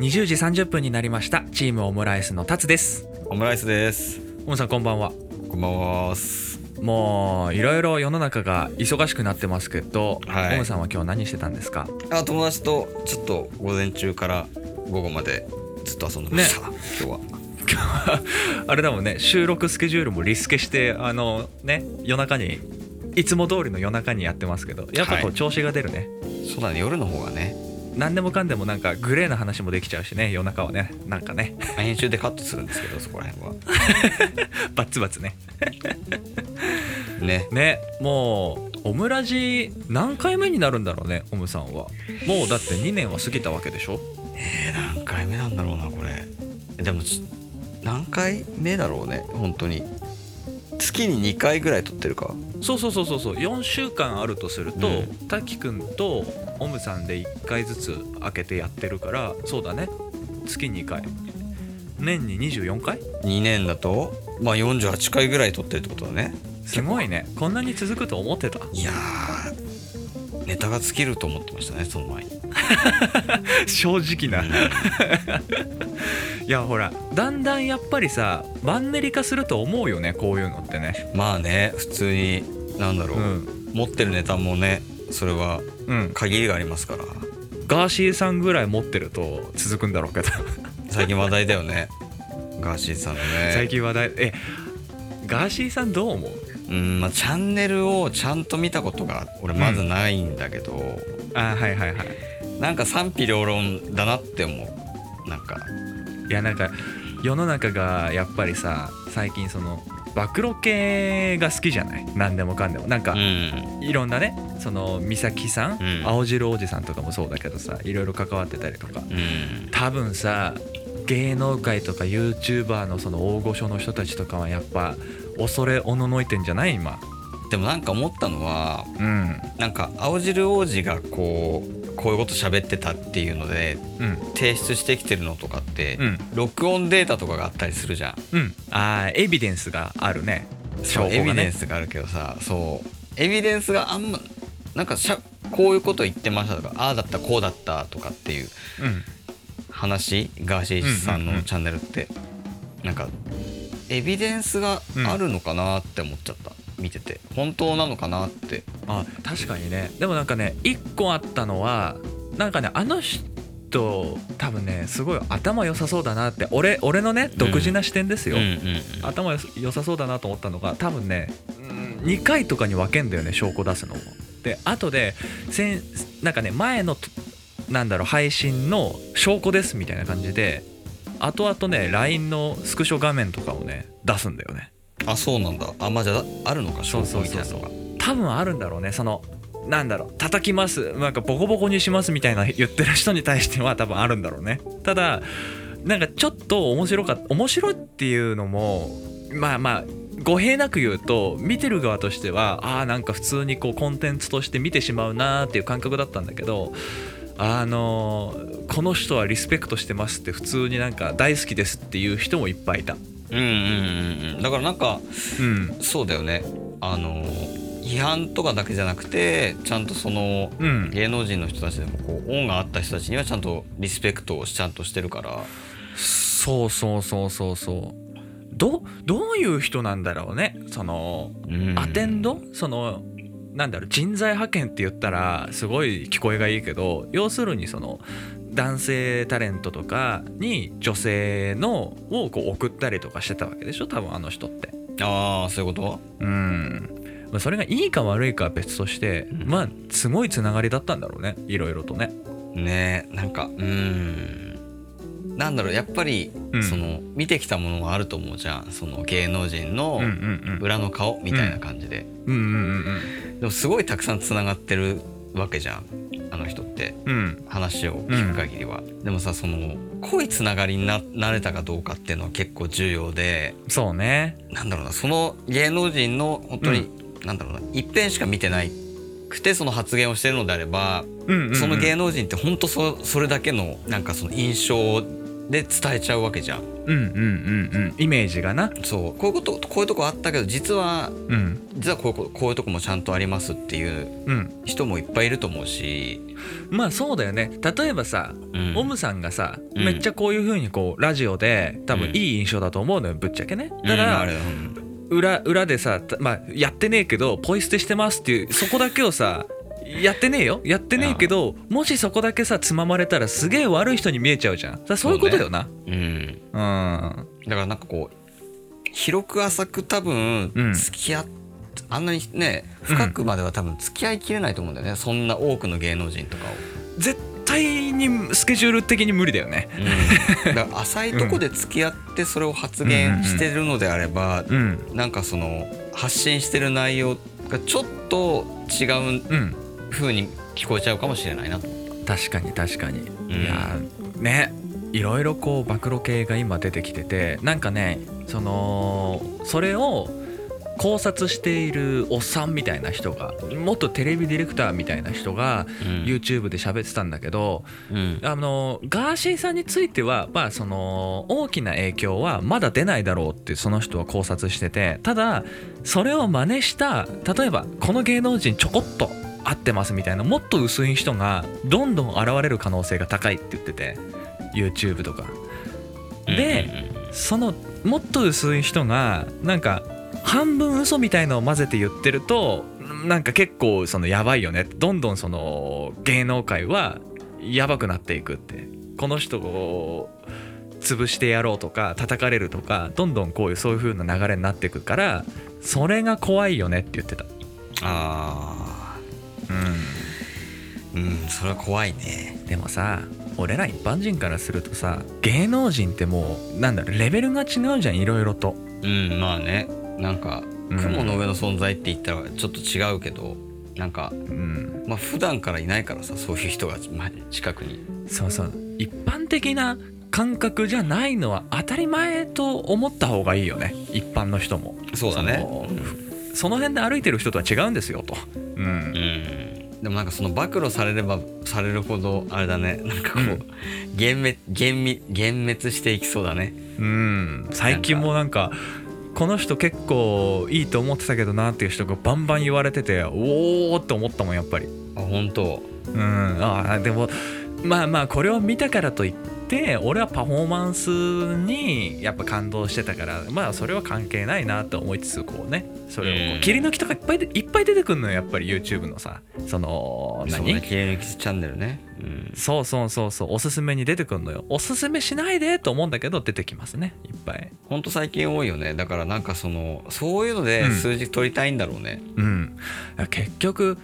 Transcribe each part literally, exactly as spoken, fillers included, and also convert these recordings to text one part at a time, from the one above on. にじゅうじさんじゅっぷんになりました。チームオムライスの達です。オムライスです。オムさん、こんばんは。こんばんは。もういろいろ世の中が忙しくなってますけど、はい、オムさんは今日何してたんですか？あ、友達とちょっと午前中から午後までずっと遊んでました、ね、今日はあれだもんね、収録スケジュールもリスケして、あのね、夜中にいつも通りの夜中にやってますけど、やっぱこう調子が出るね、はい、そうだね、夜の方がね、何でもかんでもなんかグレーな話もできちゃうしね、夜中はね、なんかね編集でカットするんですけど、そこら辺はバツバツねね, ね、もうオムラジ何回目になるんだろうね。オムさんはもうだってにねんは過ぎたわけでしょ。えー、何回目なんだろうなこれ。でも何回目だろうね、本当に月ににかいぐらい撮ってるか。そうそうそうそうそう、よんしゅうかんあるとすると、うん、滝くんとオムさんでいっかいずつ開けてやってるから、そうだね、月にかい、年ににじゅうよんかい、にねんだとまあよんじゅうはちかいぐらい撮ってるってことだね。すごいね、こんなに続くと思ってた。いやー、ネタが尽きると思ってましたね、その前に正直な、うん、いやほら、だんだんやっぱりさ、マンネリ化すると思うよね、こういうのってね。まあね、普通に何だろう、うん、持ってるネタもね、それは限りがありますから、うん、ガーシーさんぐらい持ってると続くんだろうけど最近話題だよねガーシーさんのね、最近話題。え、ガーシーさんどう思う？うん、まあ、チャンネルをちゃんと見たことが俺まずないんだけど、うん、あ、はいはいはい、なんか賛否両論だなって思う。なんか、いや、なんか世の中がやっぱりさ、最近その暴露系が好きじゃない、何でもかんでも。なんか、うん、いろんなね、その美咲さん、うん、青汁おじさんとかもそうだけどさ、いろいろ関わってたりとか、うん、多分さ、芸能界とか YouTuber のその大御所の人たちとかはやっぱ恐れおののいてんじゃない今。でもなんか思ったのは、うん、なんか青汁王子がこうこういうこと喋ってたっていうので、うん、提出してきてるのとかって、うん、録音データとかがあったりするじゃん、うん、あ、エビデンスがあるね、証拠がね、エビデンスがあるけどさ、そうエビデンスがあんまなんかしゃこういうこと言ってましたとか、ああだったこうだったとかっていう、うん話、ガーシーさんのチャンネルって、うんうんうん、なんかエビデンスがあるのかなって思っちゃった、うん、見てて本当なのかなって。あ、確かにね。でもなんかね、いっこあったのはなんかね、あの人多分ねすごい頭良さそうだなって、俺俺のね独自な視点ですよ、うんうんうんうん、頭良さそうだなと思ったのが、多分ね、うん、にかいとかに分けんだよね、証拠出すのも。で、後でせんなんかね、前のなんだろう、配信の証拠ですみたいな感じで後々ね ライン のスクショ画面とかをね出すんだよね。あ、そうなんだ。あ、まあ、じゃああるのか、証拠みたいなのが。そうそうそう、多分あるんだろうね。そのなんだろう、叩きます、なんかボコボコにしますみたいな言ってる人に対しては多分あるんだろうね。ただなんかちょっと面白かった面白いっていうのも、まあまあ語弊なく言うと、見てる側としてはあー、なんか普通にこうコンテンツとして見てしまうなーっていう感覚だったんだけど、あのー、この人はリスペクトしてますって、普通になんか大好きですっていう人もいっぱいいた。うんうんうん、だからなんか、うん、そうだよね、あのー、批判とかだけじゃなくて、ちゃんとその、うん、芸能人の人たちでもこう恩があった人たちにはちゃんとリスペクトをちゃんとしてるから。そうそうそうそうそう、ど、どういう人なんだろうね、その、うん、アテンド、そのなんだろう、人材派遣って言ったらすごい聞こえがいいけど、要するにその男性タレントとかに女性のをこう送ったりとかしてたわけでしょ、多分あの人って。ああ、そういうこと。うん、それがいいか悪いかは別として、うん、まあすごいつながりだったんだろうね、いろいろとね。ねえ、なんか、うーん、なんだろう、やっぱり、うん、その見てきたものがあると思うじゃん、その芸能人の裏の顔みたいな感じで。うんうんうんうん、でもすごいたくさんつながってるわけじゃん、あの人って、うん、話を聞く限りは、うん、でもさ、その濃いつながりに な, なれたかどうかっていうのは結構重要で。そうね、なんだろうな、その芸能人の本当に、うん、なんだろうな、一遍しか見てないくてその発言をしてるのであれば、うんうんうん、その芸能人って本当 そ, それだけのなんかその印象で伝えちゃうわけじゃん。うんうんうんうん。イメージがな。そう。こういうことこういうとこあったけど実は、うん、実はこういうこういうとこもちゃんとありますっていう人もいっぱいいると思うし。うん、まあそうだよね。例えばさ、うん、オムさんがさ、うん、めっちゃこういう風にこうラジオで多分いい印象だと思うのよ、ぶっちゃけね。だから。うんうんうん裏, 裏でさ、まあ、やってねえけどポイ捨てしてますっていうそこだけをさやってねえよやってねえけどもしそこだけさつままれたらすげえ悪い人に見えちゃうじゃん。そういうことよな。う、ね、うん、うん、だからなんかこう広く浅く多分付き合って、うん、あんなにね深くまでは多分付き合いきれないと思うんだよね、うん、そんな多くの芸能人とかを絶対にスケジュール的に無理だよね、うん、だから浅いとこで付き合ってそれを発言してるのであれば、うんうんうん、なんかその発信してる内容がちょっと違う風に聞こえちゃうかもしれないなと、うん、確かに確かに、うん、いやねいろいろこう暴露系が今出てきててなんかねそのそれを考察しているおっさんみたいな人が元テレビディレクターみたいな人が YouTube で喋ってたんだけど、うん、あのガーシーさんについては、まあ、その大きな影響はまだ出ないだろうってその人は考察してて、ただそれを真似した例えばこの芸能人ちょこっと合ってますみたいなもっと薄い人がどんどん現れる可能性が高いって言ってて YouTube とかで、そのもっと薄い人がなんか半分嘘みたいのを混ぜて言ってるとなんか結構そのやばいよね、どんどんその芸能界はやばくなっていくって、この人を潰してやろうとか叩かれるとかどんどんこういうそういう風な流れになっていくからそれが怖いよねって言ってた。あー、うん、うん、それは怖いね。でもさ俺ら一般人からするとさ芸能人ってもうなんだろうレベルが違うじゃんいろいろと。うんまあねなんか雲の上の存在って言ったらちょっと違うけど、うん、なんか、うん、まあ普段からいないからさそういう人が近くに。そうそう一般的な感覚じゃないのは当たり前と思った方がいいよね一般の人も。そうだね。その、うん、その辺で歩いてる人とは違うんですよと、うんうん、でもなんかその暴露されればされるほどあれだねなんかこう、うん、幻滅、幻滅していきそうだね、うん、最近もなんかこの人結構いいと思ってたけどなっていう人がバンバン言われてておおって思ったもんやっぱり。あ本当。うんあでもまあまあこれを見たからといって俺はパフォーマンスにやっぱ感動してたからまあそれは関係ないなと思いつつこうねそれをこう切り抜きとかいっぱいでいっぱい出てくるのよやっぱり YouTube のさその何そうね切り抜きチャンネルね、うん、そうそうそうそうおすすめに出てくるのよ。おすすめしないでと思うんだけど出てきますねいっぱい。ほんと最近多いよね。だからなんかそのそういうので数字取りたいんだろうね、うん、うん、結局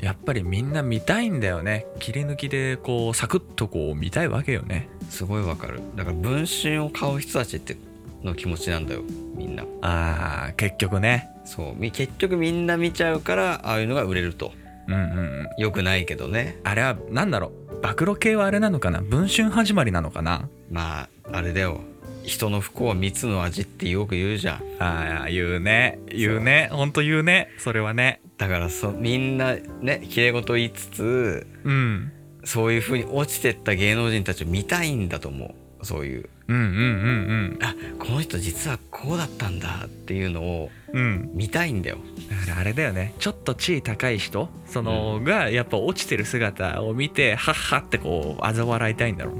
やっぱりみんな見たいんだよね切り抜きでこうサクッとこう見たいわけよね。すごいわかる。だから文春を買う人たちっての気持ちなんだよみんな。ああ結局ねそう結局みんな見ちゃうからああいうのが売れると。うんうんうんよくないけどねあれは。なんだろう暴露系はあれなのかな文春始まりなのかな。まああれだよ人の不幸は蜜の味ってよく言うじゃん。ああ言うね言うねほんと言うねそれはね。だからそみんなねきれい事言いつつ、うん、そういう風に落ちてった芸能人たちを見たいんだと思うそういう、うんうんうんうん、あこの人実はこうだったんだっていうのを見たいんだよ、うん、だからあれだよねちょっと地位高い人その、うん、がやっぱ落ちてる姿を見てハッハッってこうあざ笑いたいんだろ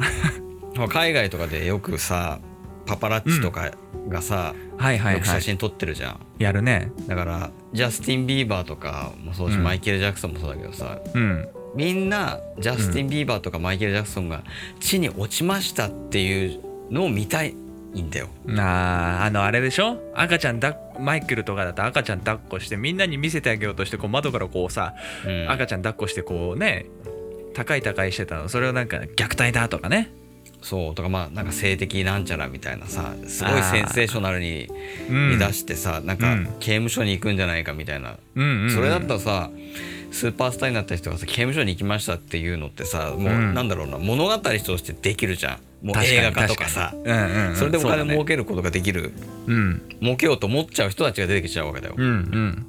うな海外とかでよくさパパラッチとかがさ、うんはいはいはい、よく写真撮ってるじゃん。やるね。だからジャスティン・ビーバーとかもそうし、うん、マイケル・ジャクソンもそうだけどさ、うん、みんなジャスティン・ビーバーとかマイケル・ジャクソンが地に落ちましたっていうのを見たいんだよ。あー、あのあれでしょ赤ちゃんだマイケルとかだと赤ちゃん抱っこしてみんなに見せてあげようとしてこう窓からこうさ、うん、赤ちゃん抱っこしてこうね高い高いしてたのそれをなんか虐待だとかねそうとかまあなんか性的なんちゃらみたいなさすごいセンセーショナルに出してさ、うん、なんか刑務所に行くんじゃないかみたいな、うんうんうん、それだったらさスーパースターになった人がさ刑務所に行きましたっていうのってさもうなんだろうな、うん、物語としてできるじゃんもう映画化とかさ、うんうん、それでお金儲けることができる、うん、儲けようと思っちゃう人たちが出てきちゃうわけだよ、うんうん、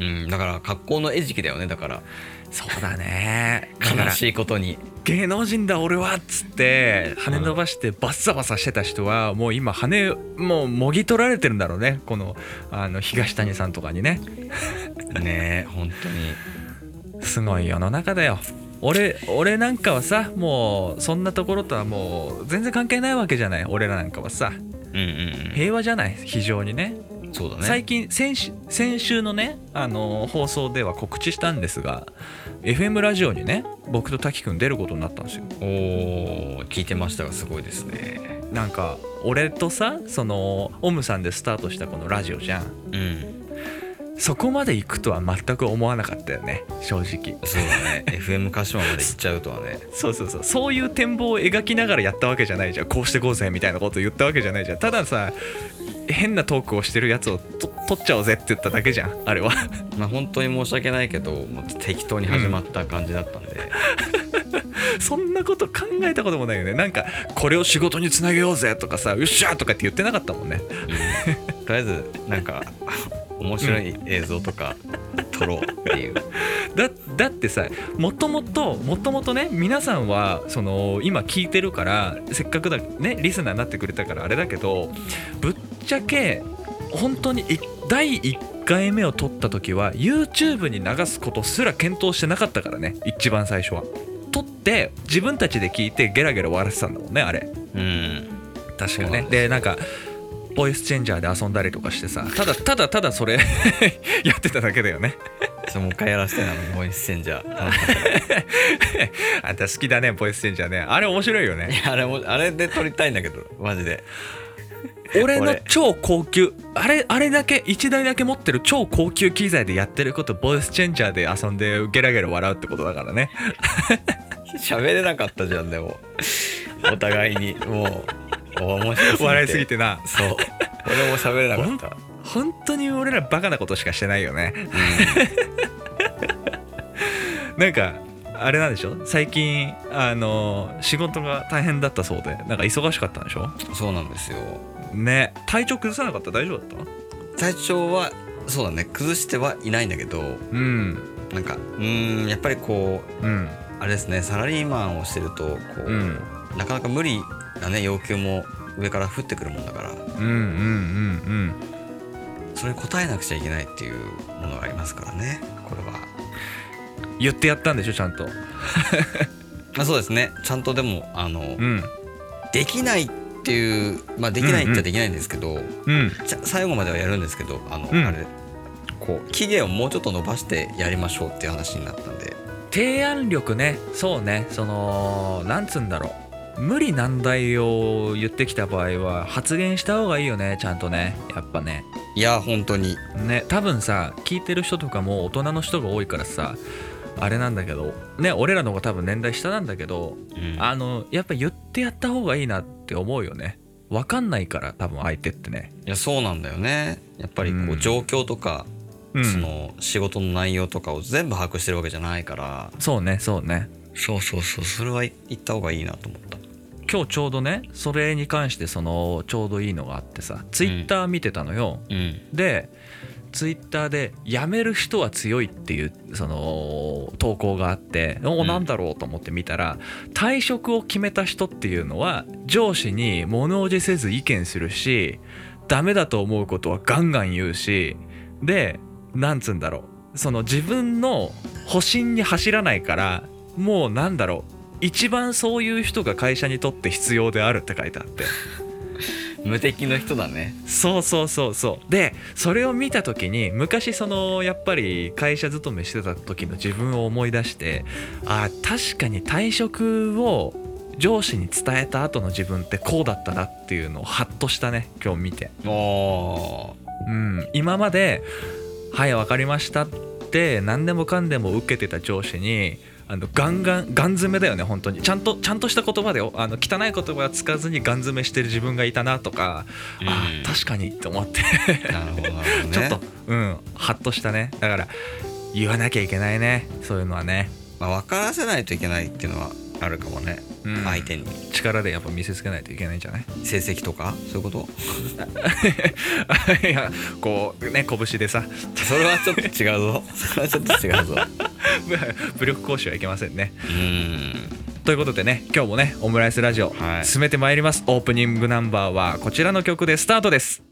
うん、だから格好の餌食だよね。だからそうだね悲しいことに芸能人だ俺はっつって羽伸ばしてバッサバサしてた人はもう今羽もうもぎ取られてるんだろうね、このあの東谷さんとかにねねえ本当にすごい世の中だよ。俺俺なんかはさもうそんなところとはもう全然関係ないわけじゃない、俺らなんかはさ、うんうんうん、平和じゃない非常にね。そうだね、最近先 週, 先週のね、あのー、放送では告知したんですが エフエム ラジオにね僕と滝くん出ることになったんですよ。おー聞いてましたがすごいですね。なんか俺とさそのオムさんでスタートしたこのラジオじゃん、うん、そこまで行くとは全く思わなかったよね正直。そうだねエフエム 鹿島まで行っちゃうとはねそうそうそうそういう展望を描きながらやったわけじゃないじゃん、こうしてこうぜみたいなこと言ったわけじゃないじゃん。たださ変なトークをしてるやつをと取っちゃおうぜって言っただけじゃんあれはまあ本当に申し訳ないけどもう適当に始まった感じだったんで、うん、そんなこと考えたこともないよね。なんかこれを仕事につなげようぜとかさうっしゃーとかって言ってなかったもんね、うん、とりあえずなんか面白い映像とか撮ろうっていう、うん、だ, だってさもともともともとね皆さんはその今聞いてるからせっかくだねリスナーになってくれたからあれだけどぶっぶっちゃけ本当にだいいっかいめを撮った時は YouTube に流すことすら検討してなかったからね。一番最初は撮って自分たちで聞いてゲラゲラ笑ってたんだもんねあれ。うん確かね。でなんかボイスチェンジャーで遊んだりとかしてさただただただそれやってただけだよねもう一回やらせてなのボイスチェンジャーあんた好きだねボイスチェンジャーね。あれ面白いよね。いやあれもあれで撮りたいんだけどマジで俺の超高級あれあれだけいちだいだけ持ってる超高級機材でやってることボイスチェンジャーで遊んでゲラゲラ笑うってことだからね喋れなかったじゃんでもお互いにもう面白すぎて笑いすぎてな。そう俺も喋れなかった本当に俺らバカなことしかしてないよね、うん、なんかあれなんでしょ最近あの仕事が大変だったそうでなんか忙しかったんでしょ。そうなんですよね。体調崩さなかった大丈夫だった。体調はそうだね崩してはいないんだけど、うん、なんかうーんやっぱりこう、うん、あれですねサラリーマンをしてるとこう、うん、なかなか無理なね要求も上から降ってくるもんだから、うんうんうんうん、それに応えなくちゃいけないっていうものがありますからね。これは言ってやったんでしょちゃんとまあそうですねちゃんとでもあの、うん、できないっていうまあできないっちゃできないんですけど、うんうん、最後まではやるんですけどあの、うん、あれこう期限をもうちょっと伸ばしてやりましょうっていう話になったんで。提案力ね。そうねそのなんつうんだろう無理難題を言ってきた場合は発言した方がいいよねちゃんとねやっぱね。いや本当にね多分さ聞いてる人とかも大人の人が多いからさあれなんだけどね俺らの方が多分年代下なんだけど、うん、あのやっぱ言ってやった方がいいなって思うよね。分かんないから多分相手ってね。いやそうなんだよねやっぱりこう、うん、状況とか、うん、その仕事の内容とかを全部把握してるわけじゃないから、うん、そうねそうねそうそうそうそれは言った方がいいなと思った。今日ちょうどねそれに関してそのちょうどいいのがあってさツイッター見てたのよ、うんうん、でツイッターで辞める人は強いっていうその投稿があっておなんだろうと思って見たら、うん、退職を決めた人っていうのは上司に物おじせず意見するしダメだと思うことはガンガン言うしでなんつうんだろうその自分の保身に走らないからもうなんだろう一番そういう人が会社にとって必要であるって書いてあって無敵の人だね。そうそうそうそうでそれを見た時に昔そのやっぱり会社勤めしてた時の自分を思い出してあ確かに退職を上司に伝えた後の自分ってこうだったなっていうのをハッとしたね今日見て。お、うん、今まではい分かりましたって何でもかんでも受けてた上司にあのガンガンガン詰めだよね本当にちゃんとちゃんとした言葉でよあの汚い言葉は使わずにガン詰めしてる自分がいたなとか、うん、あ確かにと思ってなるほど、ね、ちょっとうんハッとしたね。だから言わなきゃいけないねそういうのはね、まあ、分からせないといけないっていうのはあるかもね、うん、相手に力でやっぱ見せつけないといけないんじゃない？成績とかそういうこと？いやこうね拳でさそれはちょっと違うぞそれはちょっと違うぞ武力行使はいけませんね。うーんということでね、今日もねオムライスラジオ、はい、進めてまいります。オープニングナンバーはこちらの曲でスタートです。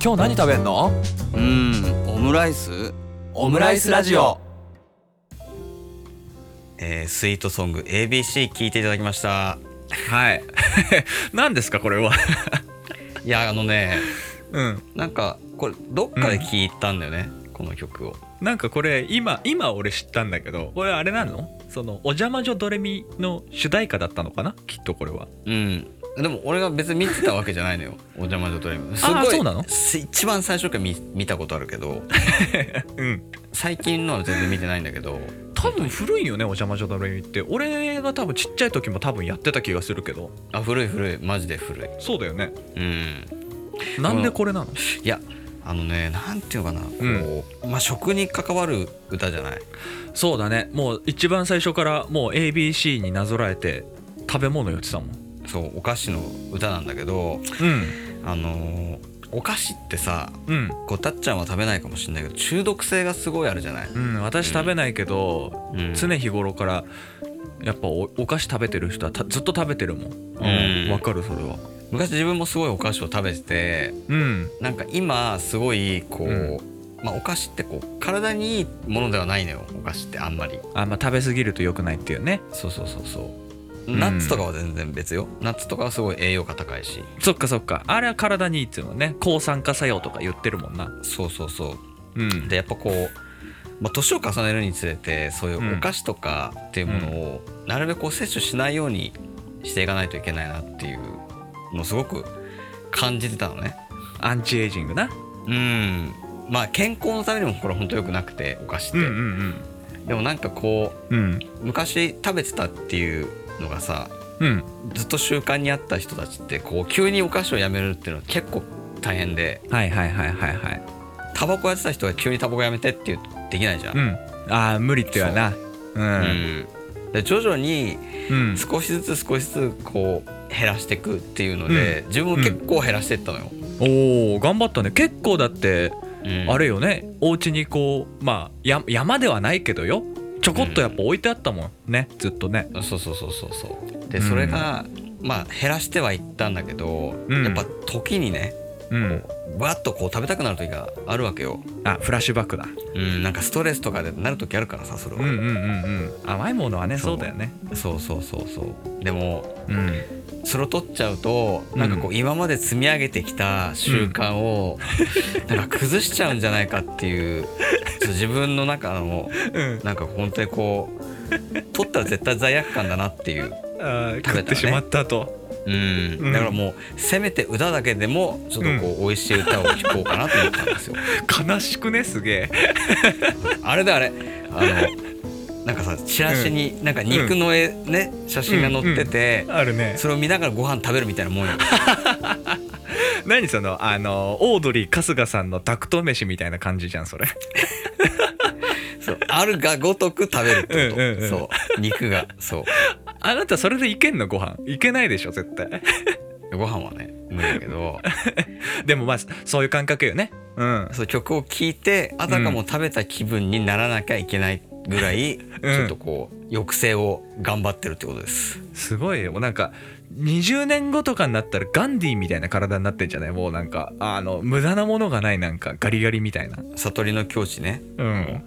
今日何食べんの？うーん、オムライス？オムライスラジオ、えー、スイートソング エービーシー 聞いていただきました。はい何ですかこれは。いやあのね、うん、なんかこれどっかで聞いたんだよね、うん、この曲を。なんかこれ今今俺知ったんだけど、これあれなの？そのお邪魔女ドレミの主題歌だったのかな、きっとこれは。うん、でも俺が別に見てたわけじゃないのよおじゃま女ドレミ。すごい。あ、そうなの？一番最初から 見, 見たことあるけどうん最近のは全然見てないんだけど、多分古いよねおじゃま女ドレミって。俺が多分ちっちゃい時も多分やってた気がするけど。あ、古い古い、マジで古い。そうだよね。うん。なんでこれなの？いやあのね、なんていうかな、こう、うん、まあ、食に関わる歌じゃない。そうだね。もう一番最初からもう エービーシー になぞらえて食べ物言ってたもん。そうお菓子の歌なんだけど、うん、あのお菓子ってさ、うん、こうたっちゃんは食べないかもしれないけど中毒性がすごいあるじゃない、うん、私食べないけど、うん、常日頃からやっぱ お, お菓子食べてる人はずっと食べてるもん、うん、わかる。それは昔自分もすごいお菓子を食べてて、うん、なんか今すごいこう、うん、まあお菓子ってこう体にいいものではないのよお菓子ってあんまり。あんま食べ過ぎると良くないっていうね。そうそうそうそう。ナッツとかは全然別よ、うん、ナッツとかはすごい栄養価高いし。そっかそっか。あれは体にいいっていうのね。抗酸化作用とか言ってるもんな。そうそうそう、うん、でやっぱこう、まあ、年を重ねるにつれてそういうお菓子とかっていうものをなるべくこう摂取しないようにしていかないといけないなっていうもうすごく感じてたのね。アンチエイジングな。うん。まあ健康のためにもこれ本当良くなくてお菓子って、うんうんうん、でもなんかこう、うん、昔食べてたっていうのがさ、うん、ずっと習慣にあった人たちってこう急にお菓子をやめるっていうのは結構大変で。はいはいはいはいはい。タバコやってた人が急にタバコやめてっていうできないじゃん。うん、ああ無理ってはな。うん。うん、で徐々に少しずつ少しずつこう減らしていくっていうので、うん、自分も結構減らしていったのよ、うん、おお頑張ったね。結構だって、うん、あれよねお家にこうまあや山ではないけどよちょこっとやっぱ置いてあったもんね、うん、ずっとね。そうそうそうそうそうで、うん、それがまあ減らしてはいったんだけど、うん、やっぱ時にねわっとこう食べたくなる時があるわけよ。あ、フラッシュバックだ、うん、なんかストレスとかでなる時あるからさ。それはうんうんうんうん甘いものはねそうだよね。そうそうそうそうでも、うんそれを取っちゃうとなんかこう今まで積み上げてきた習慣をなんか崩しちゃうんじゃないかっていう自分の中のなんか本当にこう取ったら絶対罪悪感だなっていう。あ、食べてしまったと。うん、だからもうせめて歌だけでもちょっとこう美味しい歌を聴こうかなと思ったんですよ。悲しくねすげえあれだあれあのなんかさチラシになんか肉の絵、うん、ね写真が載ってて、うんうんあるね、それを見ながらご飯食べるみたいなもんや何そのあのオードリー春日さんのダクト飯みたいな感じじゃんそれそうあるがごとく食べるってこと、うんうんうん、そう肉がそうあなたそれでいけんのご飯いけないでしょ絶対ご飯はね無理だけどでもまあそういう感覚よね、うん、そう曲を聴いてあたかも食べた気分にならなきゃいけないぐらいちょっとこう、うん、抑制を頑張ってるってことです。すごいよ。もうなんかにじゅうねんごとかになったらガンディーみたいな体になってんじゃない？もうなんかあの無駄なものがないなんかガリガリみたいな。悟りの境地ね。うん。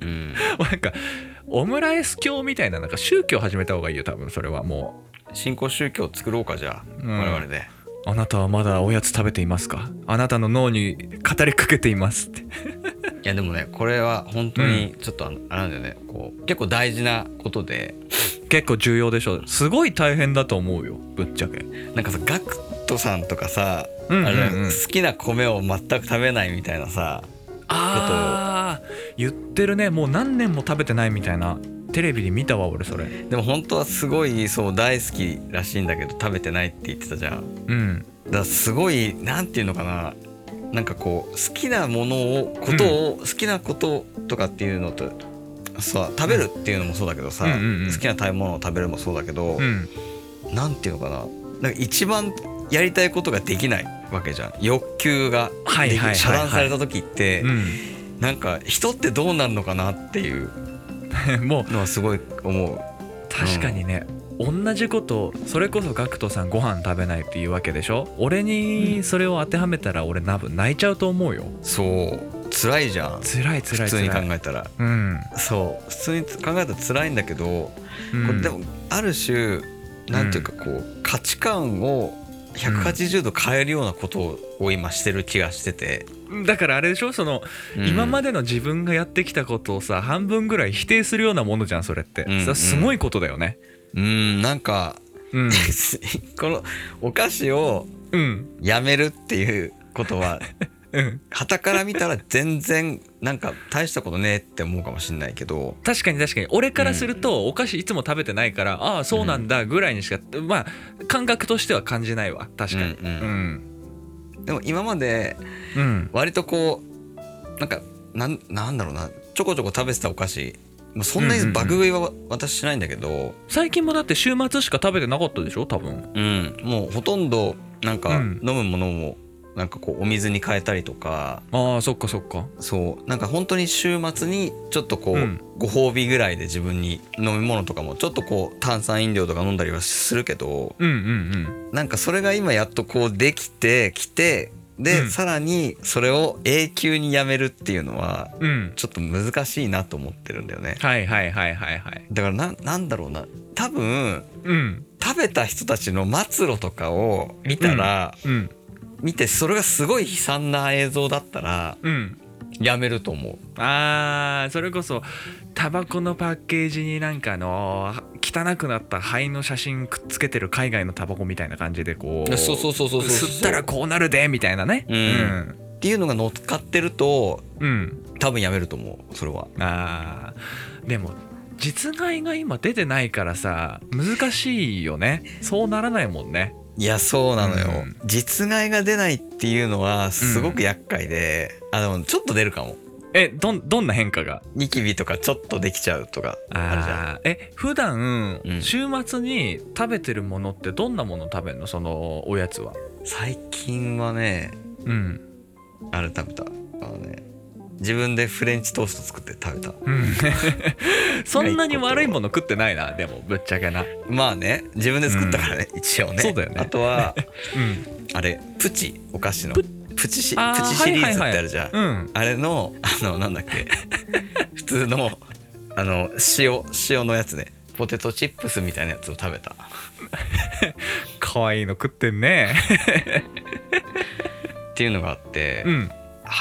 うん、なんかオムライス教みたいななんか宗教始めた方がいいよ多分それはもう。新興宗教作ろうかじゃあ、うん、我々で。あなたはまだおやつ食べていますか？あなたの脳に語りかけていますって。いやでもねこれは本当にちょっとあれなんだよね、うん、こう結構大事なことで結構重要でしょ。すごい大変だと思うよぶっちゃけ。なんかさガクトさんとかさ、うんうんうん、あれ好きな米を全く食べないみたいなさあ言ってるね。もう何年も食べてないみたいなテレビで見たわ俺それ。でも本当はすごいそう大好きらしいんだけど食べてないって言ってたじゃん、うん、だからすごいなんていうのかななんかこう好きなものをことを、うん、好きなこととかっていうのとさ食べるっていうのもそうだけどさ、うんうんうん、好きな食べ物を食べるもそうだけど、うん、なんていうのかななんか一番やりたいことができないわけじゃん欲求が、はいはいはいはい、遮断された時って、うん、なんか人ってどうなるのかなっていうもうすごい思う。確かにね、うん、同じことそれこそガクトさんご飯食べないっていうわけでしょ。俺にそれを当てはめたら俺多分泣いちゃうと思うよ。そう辛いじゃん。辛い辛い辛い。普通に考えたら、うん、そう普通に考えたら辛いんだけど、うん、これでもある種なんていうかこう、うん、価値観をひゃくはちじゅうど変えるようなことを今してる気がしてて、うん、だからあれでしょその、うん、今までの自分がやってきたことをさ半分ぐらい否定するようなものじゃんそれって、うんうん、それすごいことだよね。うんなんかうん、このお菓子をやめるっていうことは、うん、傍から見たら全然なんか大したことねえって思うかもしれないけど、確かに確かに俺からするとお菓子いつも食べてないから、うん、ああそうなんだぐらいにしか、うん、まあ感覚としては感じないわ。確かに、うんうんうん、でも今まで割とこうなんかなん、なんだろうな、ちょこちょこ食べてたお菓子、そんなに爆食いは私しないんだけど、うんうんうん、最近もだって週末しか食べてなかったでしょ多分、うん、もうほとんどなんか飲むものもなんかこうお水に変えたりとか、うん、ああそっかそっか、そうなんか本当に週末にちょっとこう、うん、ご褒美ぐらいで自分に飲み物とかもちょっとこう炭酸飲料とか飲んだりはするけど、うんうんうん、なんかそれが今やっとこうできてきて、で、うん、さらにそれを永久にやめるっていうのはちょっと難しいなと思ってるんだよね、うん、はいはいはいはいはい。だから な, なんだろうな多分、うん、食べた人たちの末路とかを見たら、うんうん、見てそれがすごい悲惨な映像だったら、うん、やめると思う。あー、それこそタバコのパッケージになんかの汚くなった灰の写真くっつけてる海外のタバコみたいな感じでこう、そうそうそうそうそう、吸ったらこうなるでみたいなね、うんうん、っていうのが乗っかってると、うん、多分やめると思うそれは。あー、でも実害が今出てないからさ難しいよね、そうならないもんね。いやそうなのよ、うん、実害が出ないっていうのはすごく厄介で、うん、あでもちょっと出るかも。え ど, どんな変化が？ニキビとかちょっとできちゃうとかあるじゃん。え普段、うん、週末に食べてるものってどんなもの食べるの？そのおやつは。最近はね、うん、あれ食べた、あのね、自分でフレンチトースト作って食べた、うん、そんなに悪いもの食ってないな。でもぶっちゃけな、まあね自分で作ったからね、うん、一応ね。そうだよね。あとは、うん、あれプチお菓子のプチシリーズってあるじゃん、はいはいはい、うん、あれのあのなんだっけ普通のあの塩塩のやつね、ポテトチップスみたいなやつを食べた。可愛いの食ってんね。っていうのがあって、うん、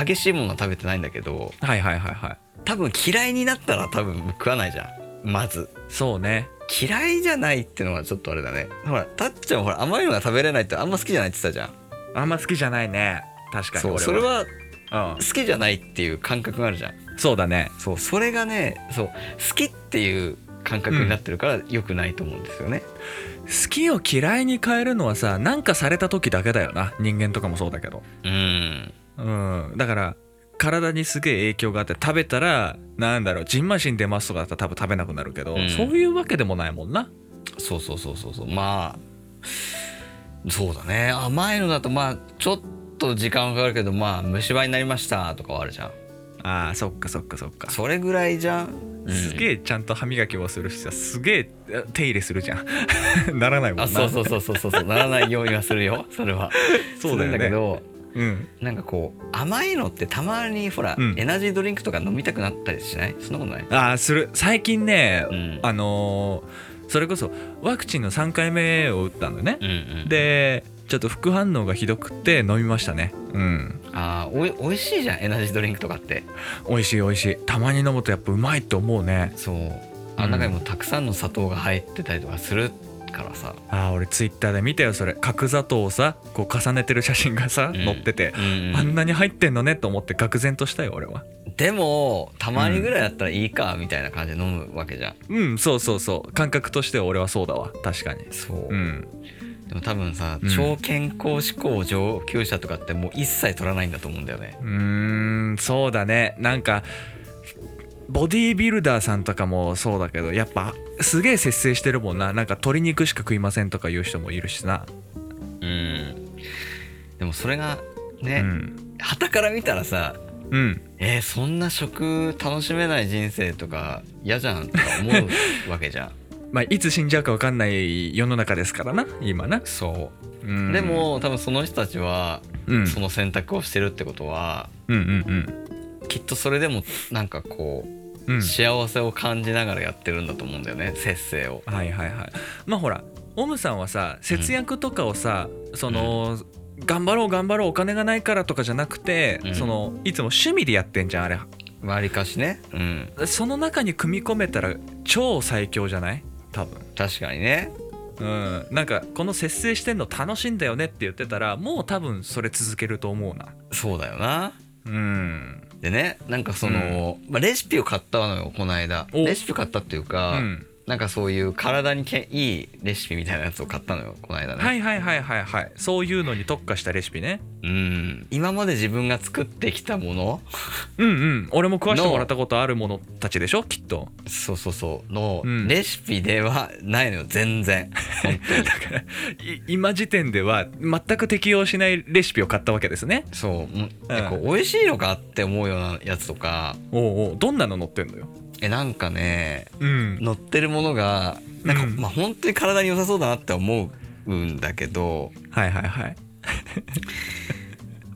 激しいものは食べてないんだけど、はいはいはいはい、多分嫌いになったら多分食わないじゃんまず。そうね、嫌いじゃないってのはちょっとあれだね。ほらたっちゃんほら甘いのが食べれないってあんま好きじゃないって言ってたじゃん。あんま好きじゃないね。確かに そ, それは好きじゃないっていう感覚があるじゃん、うん、そうだね。 そう、それがね、そう好きっていう感覚になってるから良くないと思うんですよね、うん、好きを嫌いに変えるのはさなんかされた時だけだよな。人間とかもそうだけど、うん、うん、だから体にすげえ影響があって食べたらなんだろうジンマシン出ますとかだったら多分食べなくなるけど、うん、そういうわけでもないもんな。そうそうそうそうそう、まあそうだね。甘いのだとまあちょっとちょっと時間かかるけど、まあ虫歯になりましたとかはあるじゃん。あーそっかそっかそっか、それぐらいじゃん、うん、すげえちゃんと歯磨きもするしさ、すげえ手入れするじゃん。ならないもんな。あそうそうそうそうそうならないようにはするよそれは。そうだよね。するんだけど、うん、なんかこう甘いのってたまにほら、うん、エナジードリンクとか飲みたくなったりしない？そんなことない？あーする。最近ね、うん、あのー、それこそワクチンのさんかいめを打ったんだよね、うんうん、でちょっと副反応がひどくて飲みましたね、うん、あー お, おいしいじゃんエナジードリンクとかって。おいしいおいしい、たまに飲むとやっぱうまいと思うね。そう、あの中にもたくさんの砂糖が入ってたりとかするからさ、うん、あー俺ツイッターで見たよそれ。角砂糖をさこう重ねてる写真がさ、うん、載ってて、うんうん、あんなに入ってんのねと思って愕然としたよ俺は。でもたまにぐらいだったらいいか、うん、みたいな感じで飲むわけじゃん。うんそうそうそう、感覚としては俺はそうだわ。確かにそう、うん、でも多分さ、うん、超健康志向上級者とかってもう一切取らないんだと思うんだよね。うーんそうだね。なんかボディービルダーさんとかもそうだけどやっぱすげえ節制してるもんな。なんか鶏肉しか食いませんとか言う人もいるしな。うーんでもそれがね、うん、旗から見たらさ、うん、えー、そんな食楽しめない人生とか嫌じゃんとか思うわけじゃん。まあ、いつ死んじゃうか分かんない世の中ですからな今な。そう、うん、でも多分その人たちは、うん、その選択をしてるってことは、うんうんうん、きっとそれでもなんかこう、うん、幸せを感じながらやってるんだと思うんだよね、節制を。はいはいはい。まあほらオムさんはさ節約とかをさ、うん、その、うん、頑張ろう頑張ろうお金がないからとかじゃなくて、うん、そのいつも趣味でやってんじゃんあれ。わりかしね、うん、その中に組み込めたら超最強じゃない多分。確かにね、うん、なんかこの節制してんの楽しいんだよねって言ってたらもう多分それ続けると思うな。そうだよな。うん、でね、なんかその、うんまあ、レシピを買ったのよこの間。レシピ買ったっていうか、うん、なんかそういう体にけいいレシピみたいなやつを買ったのよこの間ね。はいはいはいはいはい。そういうのに特化したレシピね。うん。今まで自分が作ってきたものうんうん。俺も食わしてもらったことあるものたちでしょきっと。そうそうそうのレシピではないのよ全然。本当にだから今時点では全く適用しないレシピを買ったわけですね。そう。うん、こう美味しいのかって思うようなやつとか。おうおうどんなの載ってんのよ。えなんかね、うん、乗ってるものがなんか、うんまあ、本当に体に良さそうだなって思うんだけど、はいはいはい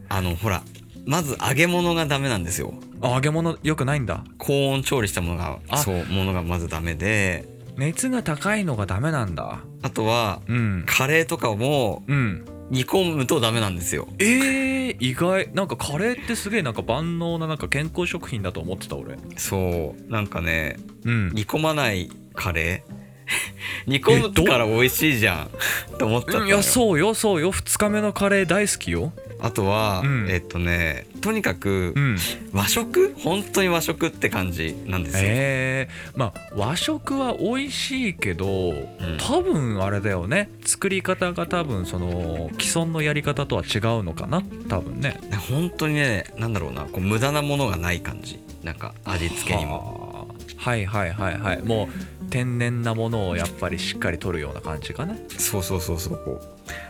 あのほらまず揚げ物がダメなんですよ。あ揚げ物良くないんだ。高温調理したものがそうものがまずダメで熱が高いのがダメなんだ。あとは、うん、カレーとかも、うん、煮込むとダメなんですよ。えー意外。なんかカレーってすげえなんか万能ななんか健康食品だと思ってた俺。そうなんかね、うん、煮込まないカレー煮込むから美味しいじゃんと思っちゃったのよ。いやそうよそうよふつかめのカレー大好きよ。あとは、うん、えっとねとにかく和食、うん、本当に和食って感じなんですよ。えー、まあ和食は美味しいけど、うん、多分あれだよね作り方が多分その既存のやり方とは違うのかな多分ね。本当にねなんだろうなこう無駄なものがない感じ。なんか味付けにもはいはいはいはいもう天然なものをやっぱりしっかり取るような感じかね。そうそうそうそうこう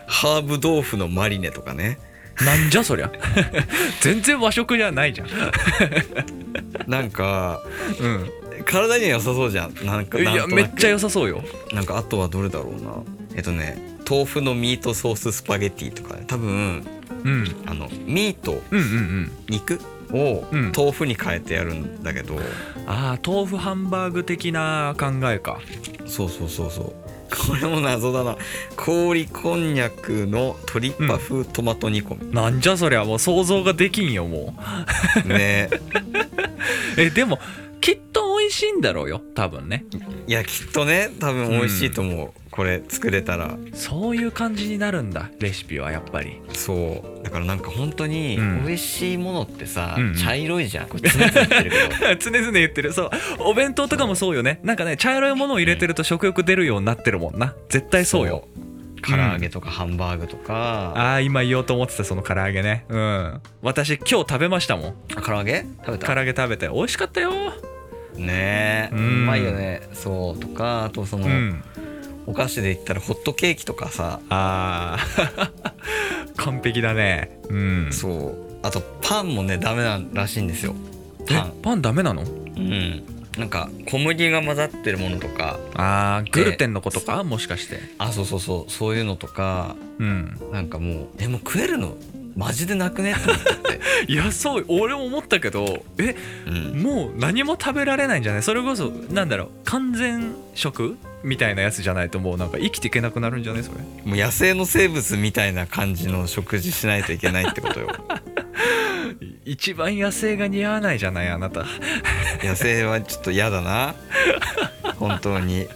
ハーブ豆腐のマリネとかね。なんじゃそりゃ全然和食じゃないじゃんなんか、うん、体には良さそうじゃん。なんかなんとなくいやめっちゃ良さそうよ。なんかあとはどれだろうなえっとね豆腐のミートソーススパゲティとか、ね、多分、うん、あのミート、うんうんうん、肉を豆腐に変えてやるんだけど、うん、あ豆腐ハンバーグ的な考えか。そうそうそうそうこれも謎だな。氷こんにゃくのトリッパ風トマト煮込み、うん、なんじゃそりゃもう想像ができんよもうねええでもきっと美味しいんだろうよ多分ね。いやきっとね多分美味しいと思う、うん、これ作れたら。そういう感じになるんだレシピはやっぱり。そうだからなんか本当に美味しいものってさ、うん、茶色いじゃんこれ常々言ってるけど常々言ってる。そうお弁当とかもそうよね。なんかね茶色いものを入れてると食欲出るようになってるもんな絶対。そうよ唐揚げとかハンバーグとか、うん、ああ今言おうと思ってたその唐揚げね。うん私今日食べましたもん。唐揚げ食べた唐揚げ食べて美味しかったよね。え、うん、うまいよね。そうとかあとその、うん、お菓子で言ったらホットケーキとかさあ完璧だね。うんそうあとパンもねダメならしいんですよ。パンパンダメなの。うんなんか小麦が混ざってるものとかあグルテンのことかもしかして。あそうそうそうそういうのとか、うん、なんかもうえもう食えるのマジでなくねって思っていやそう俺も思ったけどえ、うん、もう何も食べられないんじゃない。それこそなんだろう完全食みたいなやつじゃないともうなんか生きていけなくなるんじゃないそれ。もう野生の生物みたいな感じの食事しないといけないってことよ一番野生が似合わないじゃないあなた野生はちょっと嫌だな本当に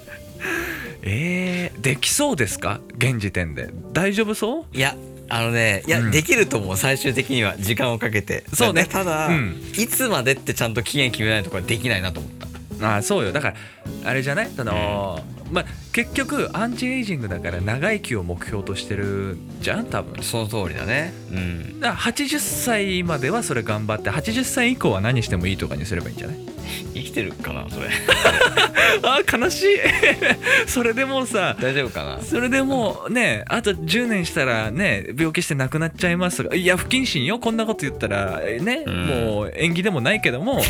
えー、できそうですか現時点で大丈夫そう。いやあのねいや、うん、できると思う最終的には時間をかけて。そうねただ、うん、いつまでってちゃんと期限決めないとこれできないなと思った。あそうよだからあれじゃないその、うんまあ、結局アンチエイジングだから長生きを目標としてるじゃん多分。その通りだね、うん、だからはちじゅっさいまではそれ頑張ってはちじゅっさい以降は何してもいいとかにすればいいんじゃない生きてるかなそれあ悲しいそれでもうさ大丈夫かなそれでもうねあとじゅうねんしたらね病気して亡くなっちゃいますとかいや不謹慎よこんなこと言ったらね、うん、もう縁起でもないけども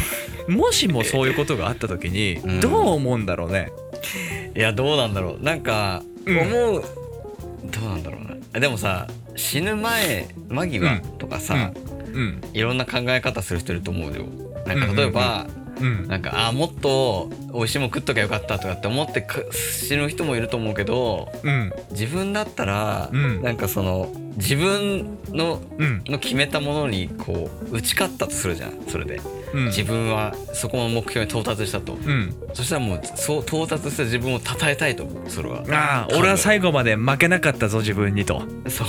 もしもそういうことがあった時にどう思うんだろうね、うん、いやどうなんだろうなんか思う、うん、どうなんだろうな。でもさ死ぬ前間際とかさ、うんうんうん、いろんな考え方する人いると思うよ。なんか例えば、うんうんうんうん、なんかあもっと美味しいもん食っときゃよかったとかって思って死ぬ人もいると思うけど、うん、自分だったら、うん、なんかその自分 の,、うん、の決めたものにこう打ち勝ったとするじゃんそれで。うん、自分はそこの目標に到達したと、うん、そしたらもうそう到達した自分を称えたいと思う。それはああ俺は最後まで負けなかったぞ自分にと。そう